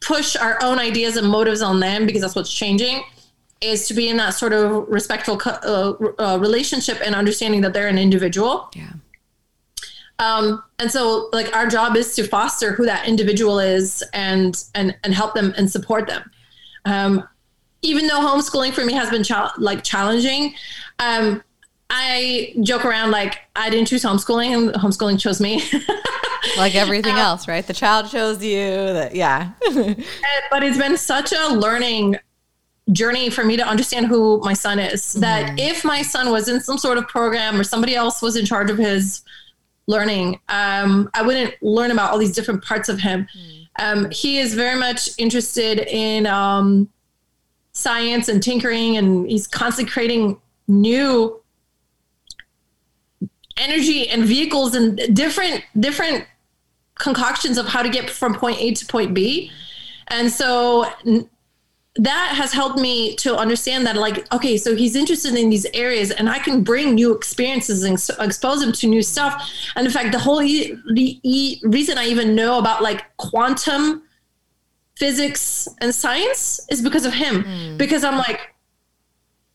push our own ideas and motives on them, because that's what's changing, is to be in that sort of respectful uh, uh, relationship and understanding that they're an individual. Yeah. Um, and so like our job is to foster who that individual is and, and, and help them and support them. Um, even though homeschooling for me has been cha- like challenging, um, I joke around, like I didn't choose homeschooling and homeschooling chose me. Like everything um, else, right? The child chose you. The, yeah. But it's been such a learning journey for me to understand who my son is, mm-hmm. that if my son was in some sort of program or somebody else was in charge of his learning, um, I wouldn't learn about all these different parts of him. Um, he is very much interested in um, science and tinkering, and he's constantly creating new energy and vehicles and different different concoctions of how to get from point A to point B. And so n- that has helped me to understand that, like, okay, so he's interested in these areas and I can bring new experiences and so expose him to new stuff. And in fact, the whole e- the e- reason I even know about like quantum physics and science is because of him, mm. because I'm like,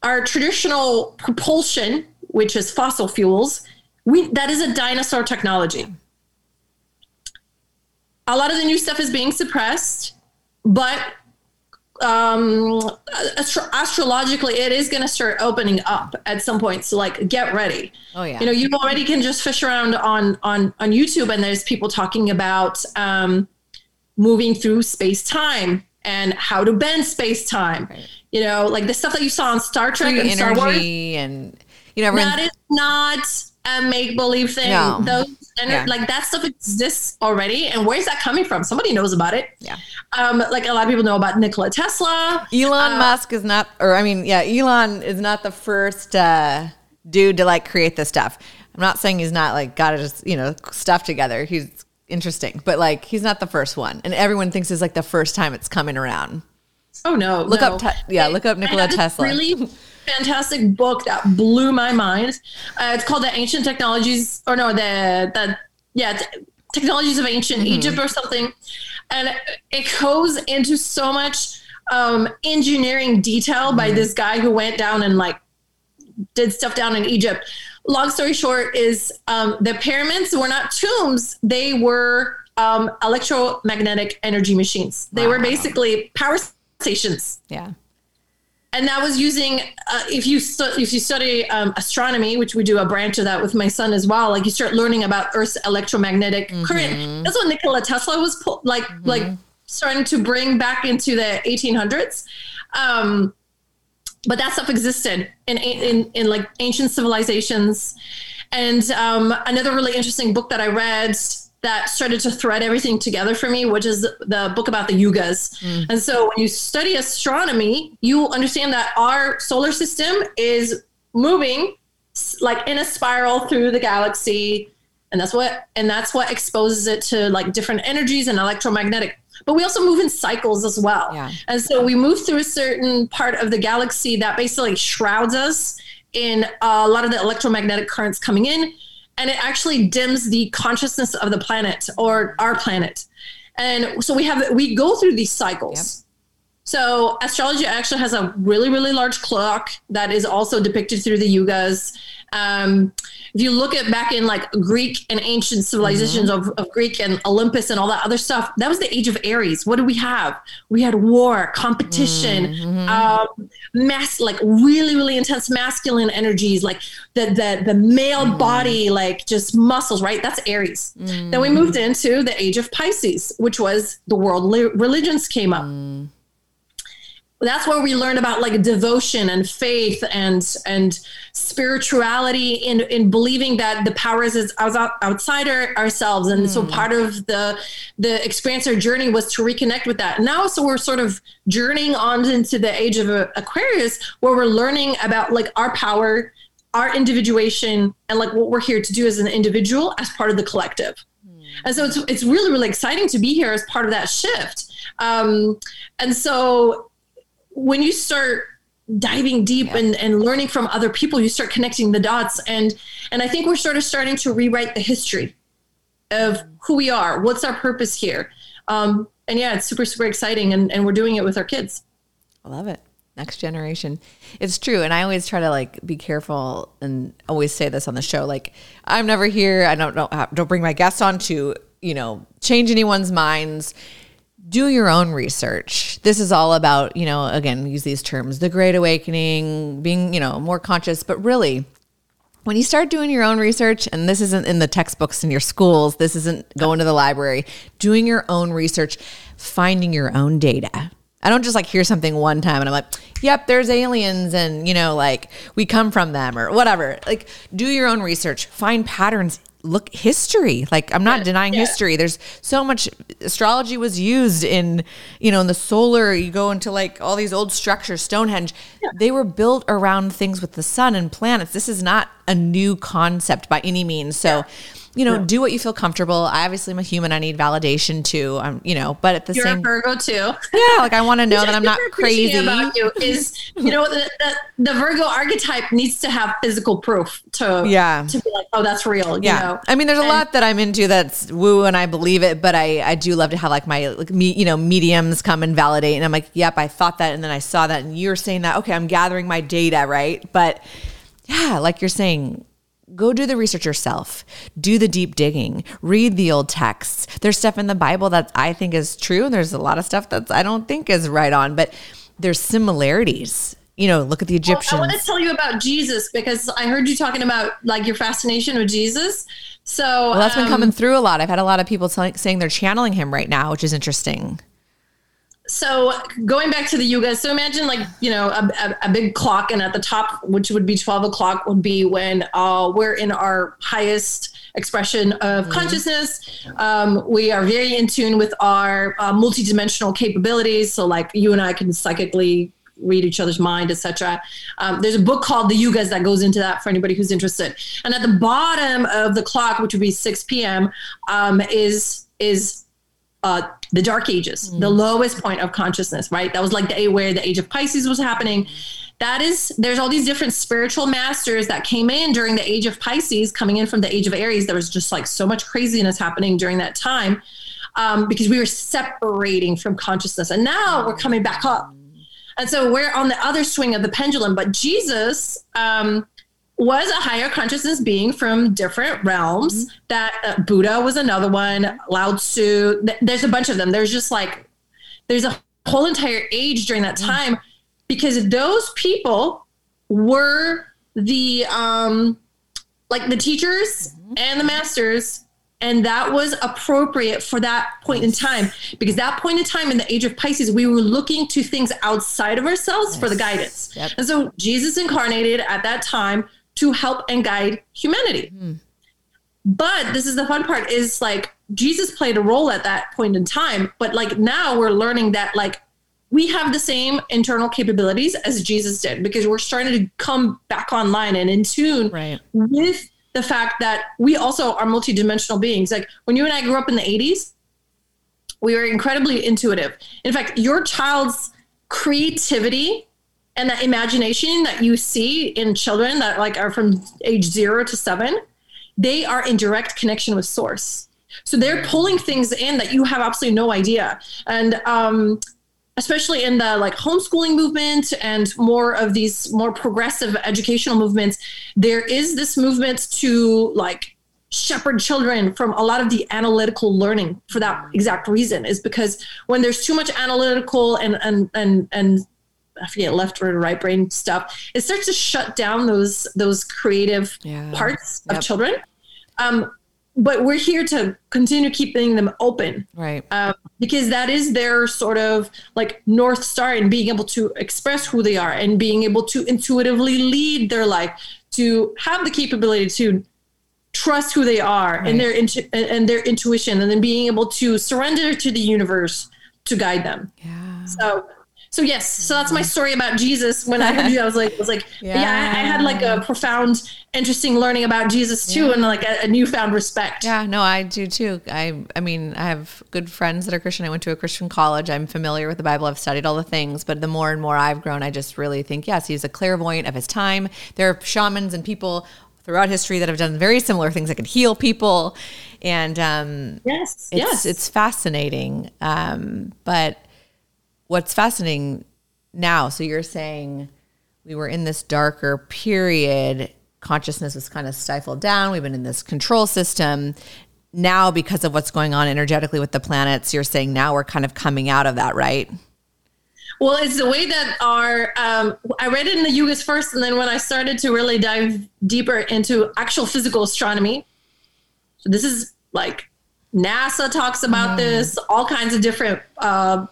our traditional propulsion which is fossil fuels, we, that is a dinosaur technology. A lot of the new stuff is being suppressed, but um, astro- astrologically, it is going to start opening up at some point. So, like, get ready. Oh yeah. You know, you already can just fish around on on on YouTube, and there's people talking about um, moving through space time and how to bend space time. Right. You know, like the stuff that you saw on Star Trek through and Star Wars, and you know, that is not a make believe thing. No. Those And yeah. like that stuff exists already. And where's that coming from? Somebody knows about it. Yeah. Um, like a lot of people know about Nikola Tesla. Elon uh, Musk is not, or I mean, yeah, Elon is not the first uh, dude to like create this stuff. I'm not saying he's not like got his, you know, stuff together. He's interesting, but like, he's not the first one. And everyone thinks it's like the first time it's coming around. Oh no. Look no. up. Te- yeah. Look up Nikola Tesla. Really? Fantastic book that blew my mind. Uh, it's called The Ancient Technologies, or no, the the yeah, t- Technologies of Ancient mm-hmm. Egypt or something. And it goes into so much um, engineering detail mm-hmm. by this guy who went down and like did stuff down in Egypt. Long story short is um, the pyramids were not tombs; they were um, electromagnetic energy machines. They wow. were basically power stations. Yeah. And that was using, uh, if you stu- if you study um, astronomy, which we do a branch of that with my son as well, like you start learning about Earth's electromagnetic mm-hmm. current. That's what Nikola Tesla was po- like, mm-hmm. like starting to bring back into the eighteen hundreds. Um, but that stuff existed in, in, in like ancient civilizations. And um, another really interesting book that I read that started to thread everything together for me, which is the book about the yugas. Mm. And so when you study astronomy, you understand that our solar system is moving like in a spiral through the galaxy. And that's what, and that's what exposes it to like different energies and electromagnetic, but we also move in cycles as well. Yeah. And so we move through a certain part of the galaxy that basically shrouds us in a lot of the electromagnetic currents coming in. And it actually dims the consciousness of the planet or our planet. And so we have, we go through these cycles. Yep. So astrology actually has a really, really large clock that is also depicted through the yugas. Um, if you look at back in like Greek and ancient civilizations mm-hmm. of, of Greek and Olympus and all that other stuff, that was the age of Aries. What did we have? We had war, competition, mm-hmm. um, mass, like really, really intense masculine energies, like the, the, the male mm-hmm. body, like just muscles, right? That's Aries. Mm-hmm. Then we moved into the age of Pisces, which was the world li- religions came up. Mm-hmm. That's where we learn about like devotion and faith and and spirituality in, in believing that the powers is outside our, ourselves. And mm. so part of the the experience or journey was to reconnect with that. Now, so we're sort of journeying on into the age of Aquarius, where we're learning about like our power, our individuation, and like what we're here to do as an individual as part of the collective. Mm. And so it's it's really, really exciting to be here as part of that shift. Um, and so... when you start diving deep yeah. and, and learning from other people, you start connecting the dots. And, and I think we're sort of starting to rewrite the history of who we are. What's our purpose here? Um, and yeah, it's super, super exciting. And, and we're doing it with our kids. I love it. Next generation. It's true. And I always try to like, be careful and always say this on the show, like I'm never here. I don't know. Don't, don't bring my guests on to, you know, change anyone's minds. Do your own research. This is all about, you know, again, use these terms, the Great Awakening, being, you know, more conscious. But really, when you start doing your own research, and this isn't in the textbooks in your schools, this isn't going to the library, doing your own research, finding your own data. I don't just like hear something one time and I'm like, yep, there's aliens and, you know, like we come from them or whatever. Like do your own research, find patterns. Look, history, like I'm not yeah, denying yeah. history. There's so much astrology was used in, you know, in the solar, you go into like all these old structures, Stonehenge, yeah. they were built around things with the sun and planets. This is not a new concept by any means. So, yeah. you know, yeah. do what you feel comfortable. I obviously am a human. I need validation too. I'm, you know, but at the You're same time, you're a Virgo too. Yeah. Like I want to know that I'm not crazy about you is, you know, the, the, the Virgo archetype needs to have physical proof to, yeah. to be like, oh, that's real. You yeah. know? I mean, there's a and, lot that I'm into that's woo and I believe it, but I, I do love to have like my, like me, you know, mediums come and validate. And I'm like, yep, I thought that. And then I saw that and you're saying that, okay, I'm gathering my data. Right. But yeah, like you're saying, go do the research yourself. Do the deep digging. Read the old texts. There's stuff in the Bible that I think is true, and there's a lot of stuff that I don't think is right on, but there's similarities. You know, look at the Egyptians. Well, I want to tell you about Jesus, because I heard you talking about like your fascination with Jesus. So well, that's um, been coming through a lot. I've had a lot of people telling, saying they're channeling him right now, which is interesting. So going back to the yuga, so imagine like, you know, a, a, a big clock, and at the top, which would be twelve o'clock, would be when uh, we're in our highest expression of mm-hmm. consciousness. Um, we are very in tune with our uh, multidimensional capabilities. So like you and I can psychically read each other's mind, et cetera. Um, there's a book called The Yugas that goes into that for anybody who's interested. And at the bottom of the clock, which would be six p.m., um, is is uh, the Dark Ages, mm. the lowest point of consciousness, right? That was like the where the Age of Pisces was happening. That is, there's all these different spiritual masters that came in during the Age of Pisces, coming in from the Age of Aries. There was just like so much craziness happening during that time um, because we were separating from consciousness. And now we're coming back up. And so we're on the other swing of the pendulum, but Jesus um, was a higher consciousness being from different realms. Mm-hmm. That uh, Buddha was another one, Lao Tzu. Th- there's a bunch of them. There's just like, there's a whole entire age during that time mm-hmm. because those people were the, um, like the teachers mm-hmm. and the masters. And that was appropriate for that point in time, because that point in time in the Age of Pisces, we were looking to things outside of ourselves yes. for the guidance. Yep. And so Jesus incarnated at that time to help and guide humanity. Mm. But this is the fun part, is like Jesus played a role at that point in time. But like now we're learning that like we have the same internal capabilities as Jesus did, because we're starting to come back online and in tune right. with the fact that we also are multidimensional beings. Like when you and I grew up in the eighties, we were incredibly intuitive. In fact, your child's creativity and that imagination that you see in children that like are from age zero to seven, they are in direct connection with source. So they're pulling things in that you have absolutely no idea. And, um, especially in the like homeschooling movement and more of these more progressive educational movements, there is this movement to like shepherd children from a lot of the analytical learning for that exact reason, is because when there's too much analytical and, and, and, and I forget left or right brain stuff, it starts to shut down those, those creative yeah. parts yep. of children. Um, But we're here to continue keeping them open. Right. Um, because that is their sort of like North Star, and being able to express who they are and being able to intuitively lead their life, to have the capability to trust who they are right. and their intu- and their intuition, and then being able to surrender to the universe to guide them. Yeah. So So yes, so that's my story about Jesus. When I heard you, I was like, I was like, yeah, yeah I, I had like a profound, interesting learning about Jesus too, yeah. and like a, a newfound respect. Yeah, no, I do too. I, I mean, I have good friends that are Christian. I went to a Christian college. I'm familiar with the Bible. I've studied all the things, but the more and more I've grown, I just really think, yes, he's a clairvoyant of his time. There are shamans and people throughout history that have done very similar things that could heal people, and um, yes, it's, yes, it's fascinating, um, but. What's fascinating now, so you're saying we were in this darker period, consciousness was kind of stifled down, we've been in this control system. Now, because of what's going on energetically with the planets, you're saying now we're kind of coming out of that, right? Well, it's the way that our, um, I read it in the Yugas first, and then when I started to really dive deeper into actual physical astronomy, so this is like NASA talks about mm. this, all kinds of different uh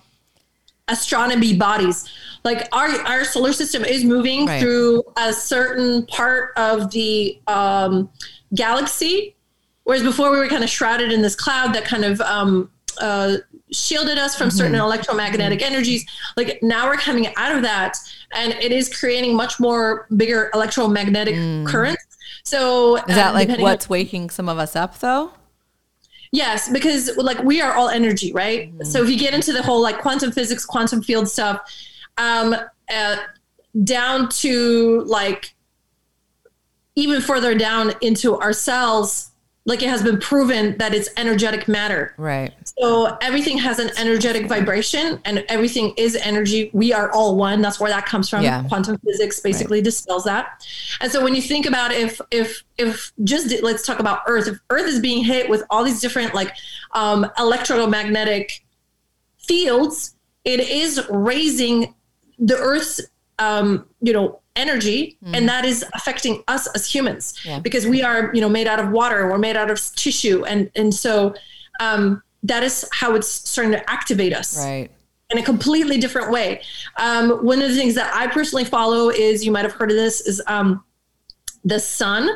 astronomy bodies. Like our, our solar system is moving right. through a certain part of the um, galaxy. Whereas before we were kind of shrouded in this cloud that kind of um, uh, shielded us from mm-hmm. certain electromagnetic mm-hmm. energies. Like now we're coming out of that, and it is creating much more bigger electromagnetic mm. currents. So is that um, like what's on- waking some of us up though? Yes, because like we are all energy, right? Mm-hmm. So if you get into the whole like quantum physics, quantum field stuff, um, uh, down to like even further down into our cells, like it has been proven that it's energetic matter. Right. So everything has an energetic vibration and everything is energy. We are all one. That's where that comes from. Yeah. Quantum physics basically right. dispels that. And so when you think about if, if, if just let's talk about Earth, if Earth is being hit with all these different like um, electromagnetic fields, it is raising the Earth's, um, you know, energy. Mm. And that is affecting us as humans yeah. because we are, you know, made out of water, we're made out of tissue. And, and so, um, that is how it's starting to activate us right. in a completely different way. Um, one of the things that I personally follow is, you might've heard of this is, um, the sun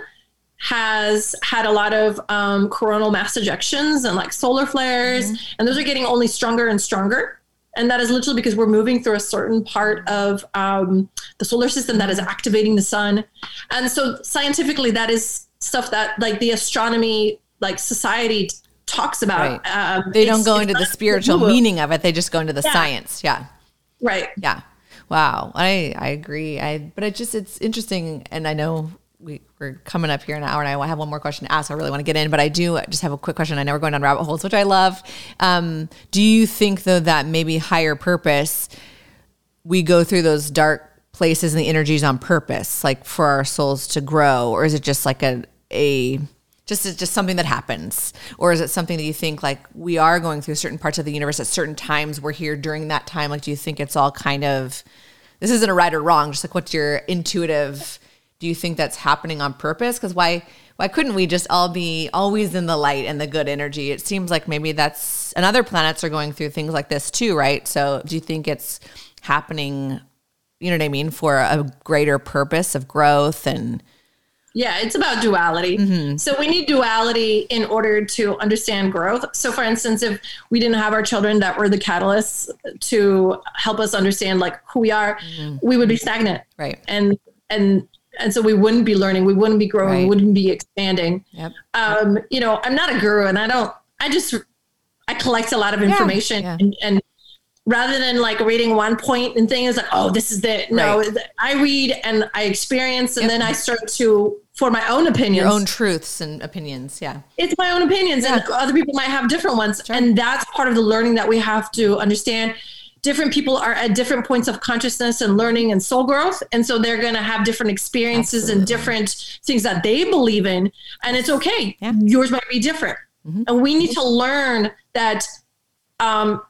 has had a lot of, um, coronal mass ejections and like solar flares, mm-hmm. and those are getting only stronger and stronger. And that is literally because we're moving through a certain part of um, the solar system that is activating the sun. And so scientifically, that is stuff that like the astronomy, like society talks about. Right. Um, they don't go into the spiritual meaning of it. They just go into the yeah. science. Yeah. Right. Yeah. Wow. I, I agree. I, but it just, it's interesting. And I know we, we're coming up here an hour and I have one more question to ask. I really want to get in, but I do just have a quick question. I know we're going down rabbit holes, which I love. Um, do you think though that maybe higher purpose, we go through those dark places and the energies on purpose, like for our souls to grow, or is it just like a, a, just, it's just something that happens? Or is it something that you think like we are going through certain parts of the universe at certain times, we're here during that time? Like, do you think it's all kind of, this isn't a right or wrong, just like what's your intuitive, do you think that's happening on purpose? Because why why couldn't we just all be always in the light and the good energy? It seems like maybe that's, and other planets are going through things like this too, right? So do you think it's happening, you know what I mean, for a greater purpose of growth? And yeah, it's about duality. Mm-hmm. So we need duality in order to understand growth. So for instance, if we didn't have our children that were the catalysts to help us understand like who we are, mm-hmm. we would be stagnant. Right. And, and, And so we wouldn't be learning, we wouldn't be growing, right. we wouldn't be expanding. Yep. Um, you know, I'm not a guru and I don't, I just, I collect a lot of information yeah. Yeah. And, and rather than like reading one point and things like, oh, this is the, no, right. I read and I experience and yep. then I start to form my own opinions. Your own truths and opinions. Yeah. It's my own opinions yeah. and other people might have different ones. Sure. And that's part of the learning that we have to understand. Different people are at different points of consciousness and learning and soul growth. And so they're going to have different experiences Absolutely. And different things that they believe in. And it's okay. Yeah. Yours might be different. Mm-hmm. And we need to learn that um,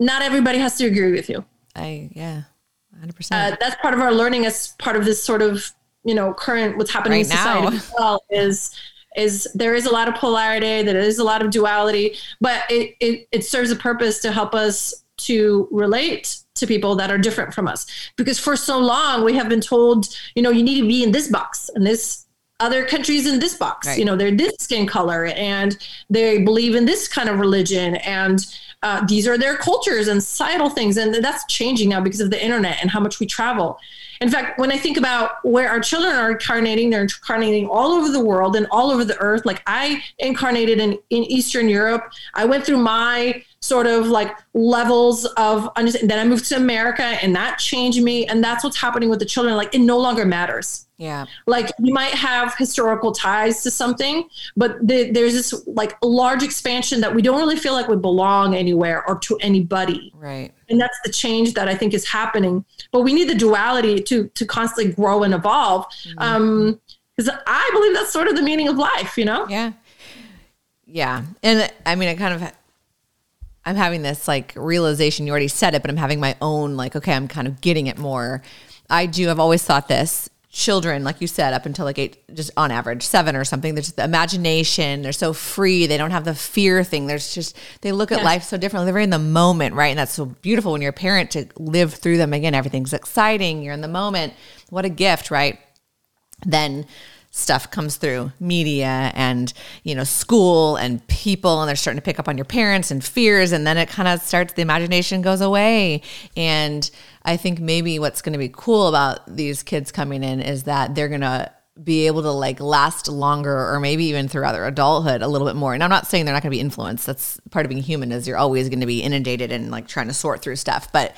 not everybody has to agree with you. I, yeah, one hundred percent. Uh, that's part of our learning as part of this sort of, you know, current what's happening right in society now. As well is... is there is a lot of polarity, there is a lot of duality, but it, it, it serves a purpose to help us to relate to people that are different from us. Because for so long, we have been told, you know, you need to be in this box and this other countries in this box, right. you know, they're this skin color and they believe in this kind of religion and uh, these are their cultures and societal things. And that's changing now because of the internet and how much we travel. In fact, when I think about where our children are incarnating, they're incarnating all over the world and all over the earth. Like I incarnated in, in Eastern Europe. I went through my sort of like levels of understanding. Then I moved to America and that changed me. And that's what's happening with the children. Like it no longer matters. Yeah. Like you might have historical ties to something, but the, there's this like large expansion that we don't really feel like we belong anywhere or to anybody. Right. And that's the change that I think is happening. But we need the duality to to constantly grow and evolve. Mm-hmm. Um, because I believe that's sort of the meaning of life, you know? Yeah. Yeah. And I mean, I kind of, I'm having this like realization, you already said it, but I'm having my own like, okay, I'm kind of getting it more. I do, I've always thought this. Children, like you said, up until like eight, just on average, seven or something, there's the imagination. They're so free. They don't have the fear thing. There's just, they look at yeah. life so differently. They're very in the moment, right? And that's so beautiful when you're a parent to live through them again. Everything's exciting. You're in the moment. What a gift, right? Then stuff comes through media and, you know, school and people, and they're starting to pick up on your parents and fears. And then it kind of starts, the imagination goes away. And I think maybe what's going to be cool about these kids coming in is that they're going to be able to like last longer or maybe even throughout their adulthood a little bit more. And I'm not saying they're not going to be influenced. That's part of being human is you're always going to be inundated and like trying to sort through stuff. But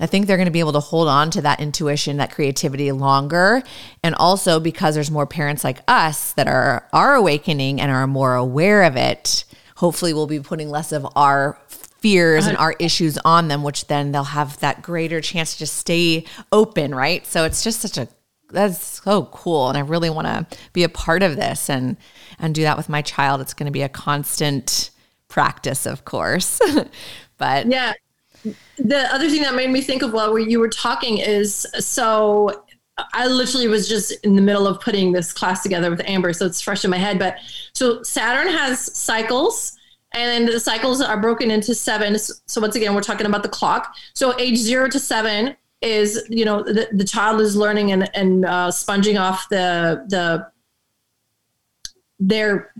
I think they're going to be able to hold on to that intuition, that creativity longer. And also because there's more parents like us that are, are awakening and are more aware of it, hopefully we'll be putting less of our fears and our issues on them, which then they'll have that greater chance to just stay open, right? So it's just such a, that's so cool. And I really want to be a part of this and, and do that with my child. It's going to be a constant practice, of course. But yeah, the other thing that made me think of while you were talking is, so I literally was just in the middle of putting this class together with Amber, so it's fresh in my head. But so Saturn has cycles, and the cycles are broken into seven. So once again, we're talking about the clock. So age zero to seven is, you know, the, the child is learning and, and uh, sponging off the the their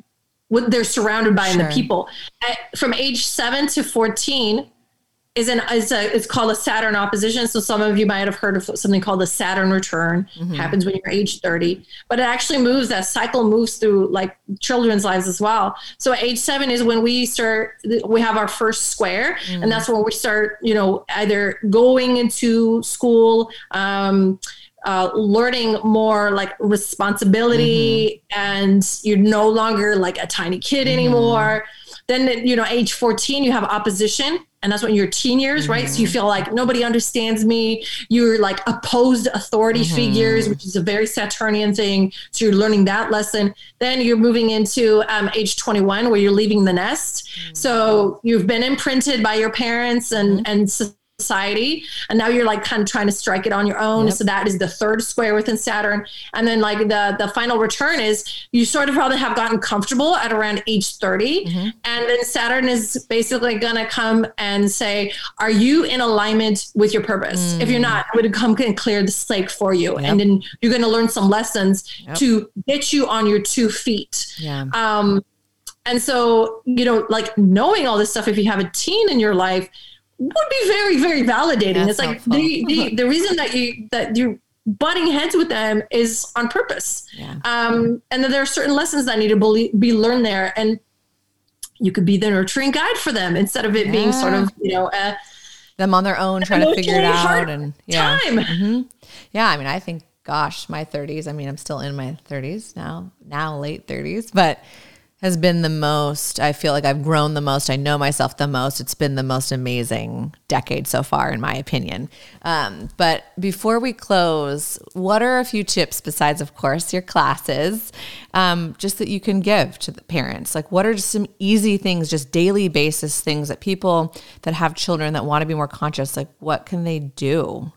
what they're surrounded by, sure, and the people. At, from age seven to fourteen is an is a it's called a Saturn opposition. So some of you might have heard of something called the Saturn return. Mm-hmm. Happens when you're age thirty, but it actually moves, that cycle moves through like children's lives as well. So age seven is when we start, we have our first square, mm-hmm, and that's when we start, you know, either going into school, um, uh, learning more like responsibility, mm-hmm, and you're no longer like a tiny kid, mm-hmm, anymore. Then, you know, age fourteen, you have opposition. And that's when you're teen years, mm-hmm, right? So you feel like nobody understands me. You're like opposed authority, mm-hmm, figures, which is a very Saturnian thing. So you're learning that lesson. Then you're moving into um, age twenty-one, where you're leaving the nest. Mm-hmm. So you've been imprinted by your parents and, mm-hmm, and society. And now you're like kind of trying to strike it on your own. Yep. So that is the third square within Saturn. And then like the, the final return is you sort of probably have gotten comfortable at around age thirty. Mm-hmm. And then Saturn is basically going to come and say, are you in alignment with your purpose? Mm. If you're not, I'm going to come and clear the slate for you. Yep. And then you're going to learn some lessons, yep, to get you on your two feet. Yeah. Um, and so, you know, like knowing all this stuff, if you have a teen in your life, would be very, very validating. That's it's like the, the the reason that you that you're butting heads with them is on purpose. Yeah. Um, and then there are certain lessons that need to be, be learned there, and you could be the nurturing guide for them instead of it, yeah, being sort of, you know, uh, them on their own trying to figure it out. And yeah, time. Mm-hmm. Yeah. I mean, I think, gosh, my thirties. I mean, I'm still in my thirties now, now late thirties, but has been the most, I feel like I've grown the most. I know myself the most. It's been the most amazing decade so far, in my opinion. Um, but before we close, what are a few tips besides, of course, your classes, um, just that you can give to the parents? Like, what are just some easy things, just daily basis things that people that have children that want to be more conscious, like what can they do?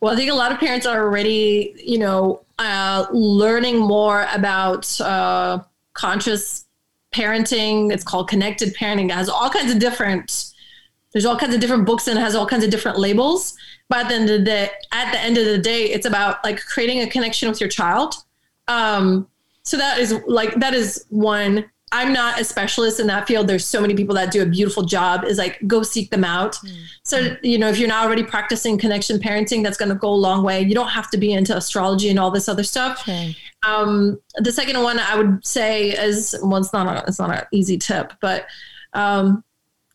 Well, I think a lot of parents are already, you know, uh, learning more about, uh, conscious parenting. It's called connected parenting. It has all kinds of different, there's all kinds of different books, and it has all kinds of different labels. But then the, the, at the end of the day, it's about like creating a connection with your child. Um, so that is like, that is one. I'm not a specialist in that field. There's so many people that do a beautiful job, is like, go seek them out. Mm-hmm. So, you know, if you're not already practicing connection parenting, that's going to go a long way. You don't have to be into astrology and all this other stuff. Okay. Um, the second one I would say is, well, it's not, a, it's not an easy tip, but, um,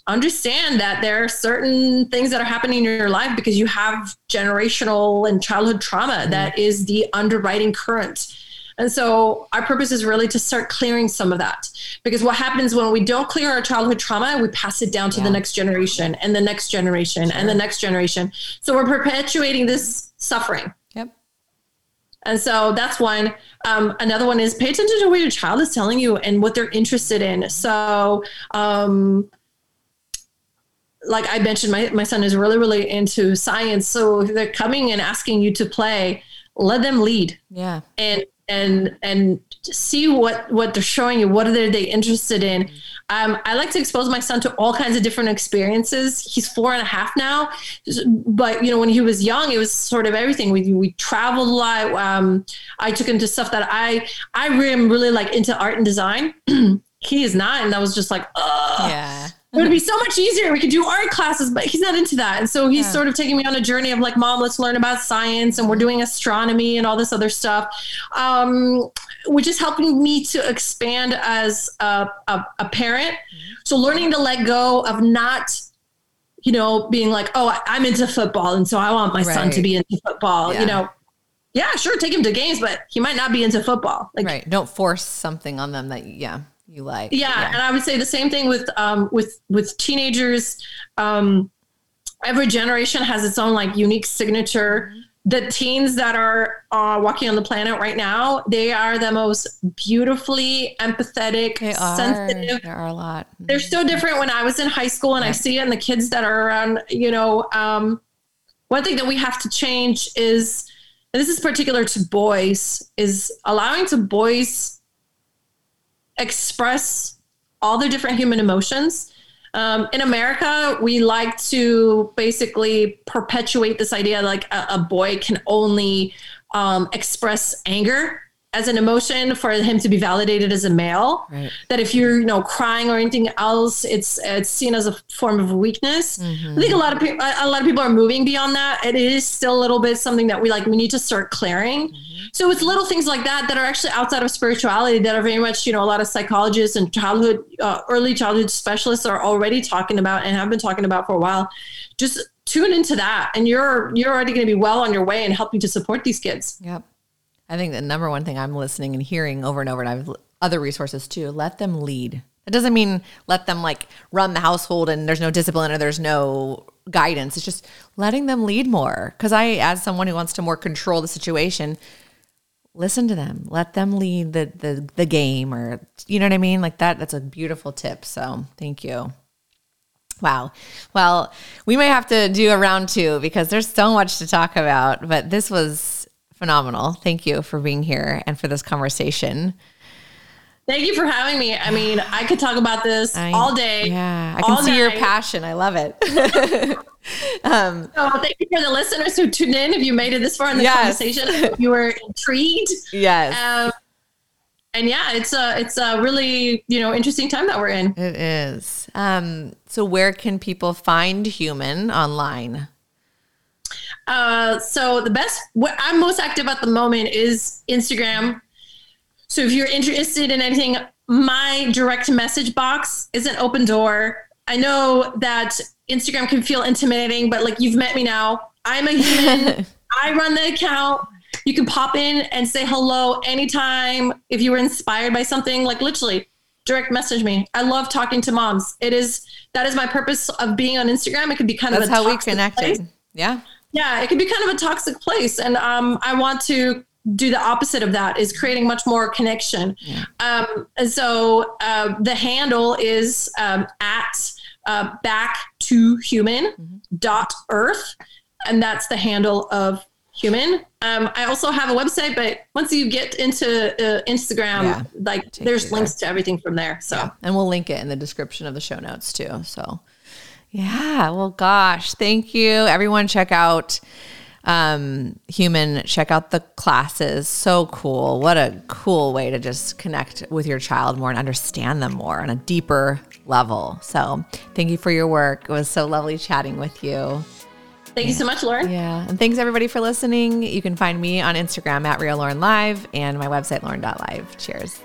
understand that there are certain things that are happening in your life because you have generational and childhood trauma, mm-hmm, that is the underwriting current. And so our purpose is really to start clearing some of that, because what happens when we don't clear our childhood trauma, we pass it down to, yeah, the next generation and the next generation, sure, and the next generation. So we're perpetuating this suffering. Yep. And so that's one. Um, another one is pay attention to what your child is telling you and what they're interested in. So, um, like I mentioned, my, my son is really, really into science. So if they're coming and asking you to play, let them lead. Yeah. And, and and see what, what they're showing you. What are they, they interested in? Um, I like to expose my son to all kinds of different experiences. He's four and a half now, but you know, when he was young, it was sort of everything. We we traveled a lot. Um, I took him to stuff that I I am really like into art and design. He is not, and that was just like, oh, yeah. It would be so much easier. We could do art classes, but he's not into that. And so he's, yeah, sort of taking me on a journey of like, mom, let's learn about science. And we're doing astronomy and all this other stuff, um, which is helping me to expand as a, a, a parent. So learning to let go of not, you know, being like, oh, I'm into football. And so I want my right. son to be into football, yeah. you know, yeah, sure. Take him to games, but he might not be into football. Like, right. Don't force something on them that, yeah, you like. Yeah. yeah. And I would say the same thing with, um, with, with teenagers. Um, every generation has its own like unique signature. The teens that are uh, walking on the planet right now, they are the most beautifully empathetic, they sensitive. Are. There are a lot. They're so different when I was in high school and yeah. I see it in the kids that are around, you know, um, one thing that we have to change is, and this is particular to boys, is allowing to boys express all their different human emotions. Um, in America, we like to basically perpetuate this idea like a, a boy can only um, express anger as an emotion for him to be validated as a male. Right. That if you're, you know, crying or anything else, it's it's seen as a form of weakness. Mm-hmm. I think a lot of people, a lot of people are moving beyond that. It is still a little bit something that we like. We need to start clearing. Mm-hmm. So it's little things like that that are actually outside of spirituality that are very much, you know, a lot of psychologists and childhood, uh, early childhood specialists are already talking about and have been talking about for a while. Just tune into that, and you're you're already going to be well on your way and helping to support these kids. Yep. I think the number one thing I'm listening and hearing over and over, and I have other resources too, let them lead. It doesn't mean let them like run the household and there's no discipline or there's no guidance. It's just letting them lead more. Because I, as someone who wants to more control the situation, listen to them. Let them lead the the the game, or you know what I mean? Like that, that's a beautiful tip. So thank you. Wow. Well, we may have to do a round two because there's so much to talk about, but this was phenomenal. Thank you for being here and for this conversation. Thank you for having me. I mean, I could talk about this I, all day. Yeah, I can see night. Your passion. I love it. um, so thank you for the listeners who tuned in. If you made it this far in the yes. conversation, if you were intrigued. Yes. Um, and yeah, it's a, it's a really, you know, interesting time that we're in. It is. Um, so where can people find Human online? Uh, so the best, what I'm most active at the moment is Instagram. So if you're interested in anything, my direct message box is an open door. I know that Instagram can feel intimidating, but like you've met me now, I'm a human. I run the account. You can pop in and say hello anytime. If you were inspired by something, like literally direct message me. I love talking to moms. It is, that is my purpose of being on Instagram. It could be kind That's of a how we connected. Place. Yeah. Yeah, it could be kind of a toxic place. And um, I want to do the opposite of that, is creating much more connection. Yeah. Um, and so uh, the handle is um, at uh, back to human dot earth. And that's the handle of Human. Um, I also have a website, but once you get into uh, Instagram, yeah, like there's links there to everything from there. So, yeah. And we'll link it in the description of the show notes too. So. Yeah. Well, gosh, thank you. Everyone check out um, Human, check out the classes. So cool. What a cool way to just connect with your child more and understand them more on a deeper level. So thank you for your work. It was so lovely chatting with you. Thank yeah. you so much, Lauren. Yeah. And thanks everybody for listening. You can find me on Instagram at Real Lauren Live and my website, lauren dot live. Cheers.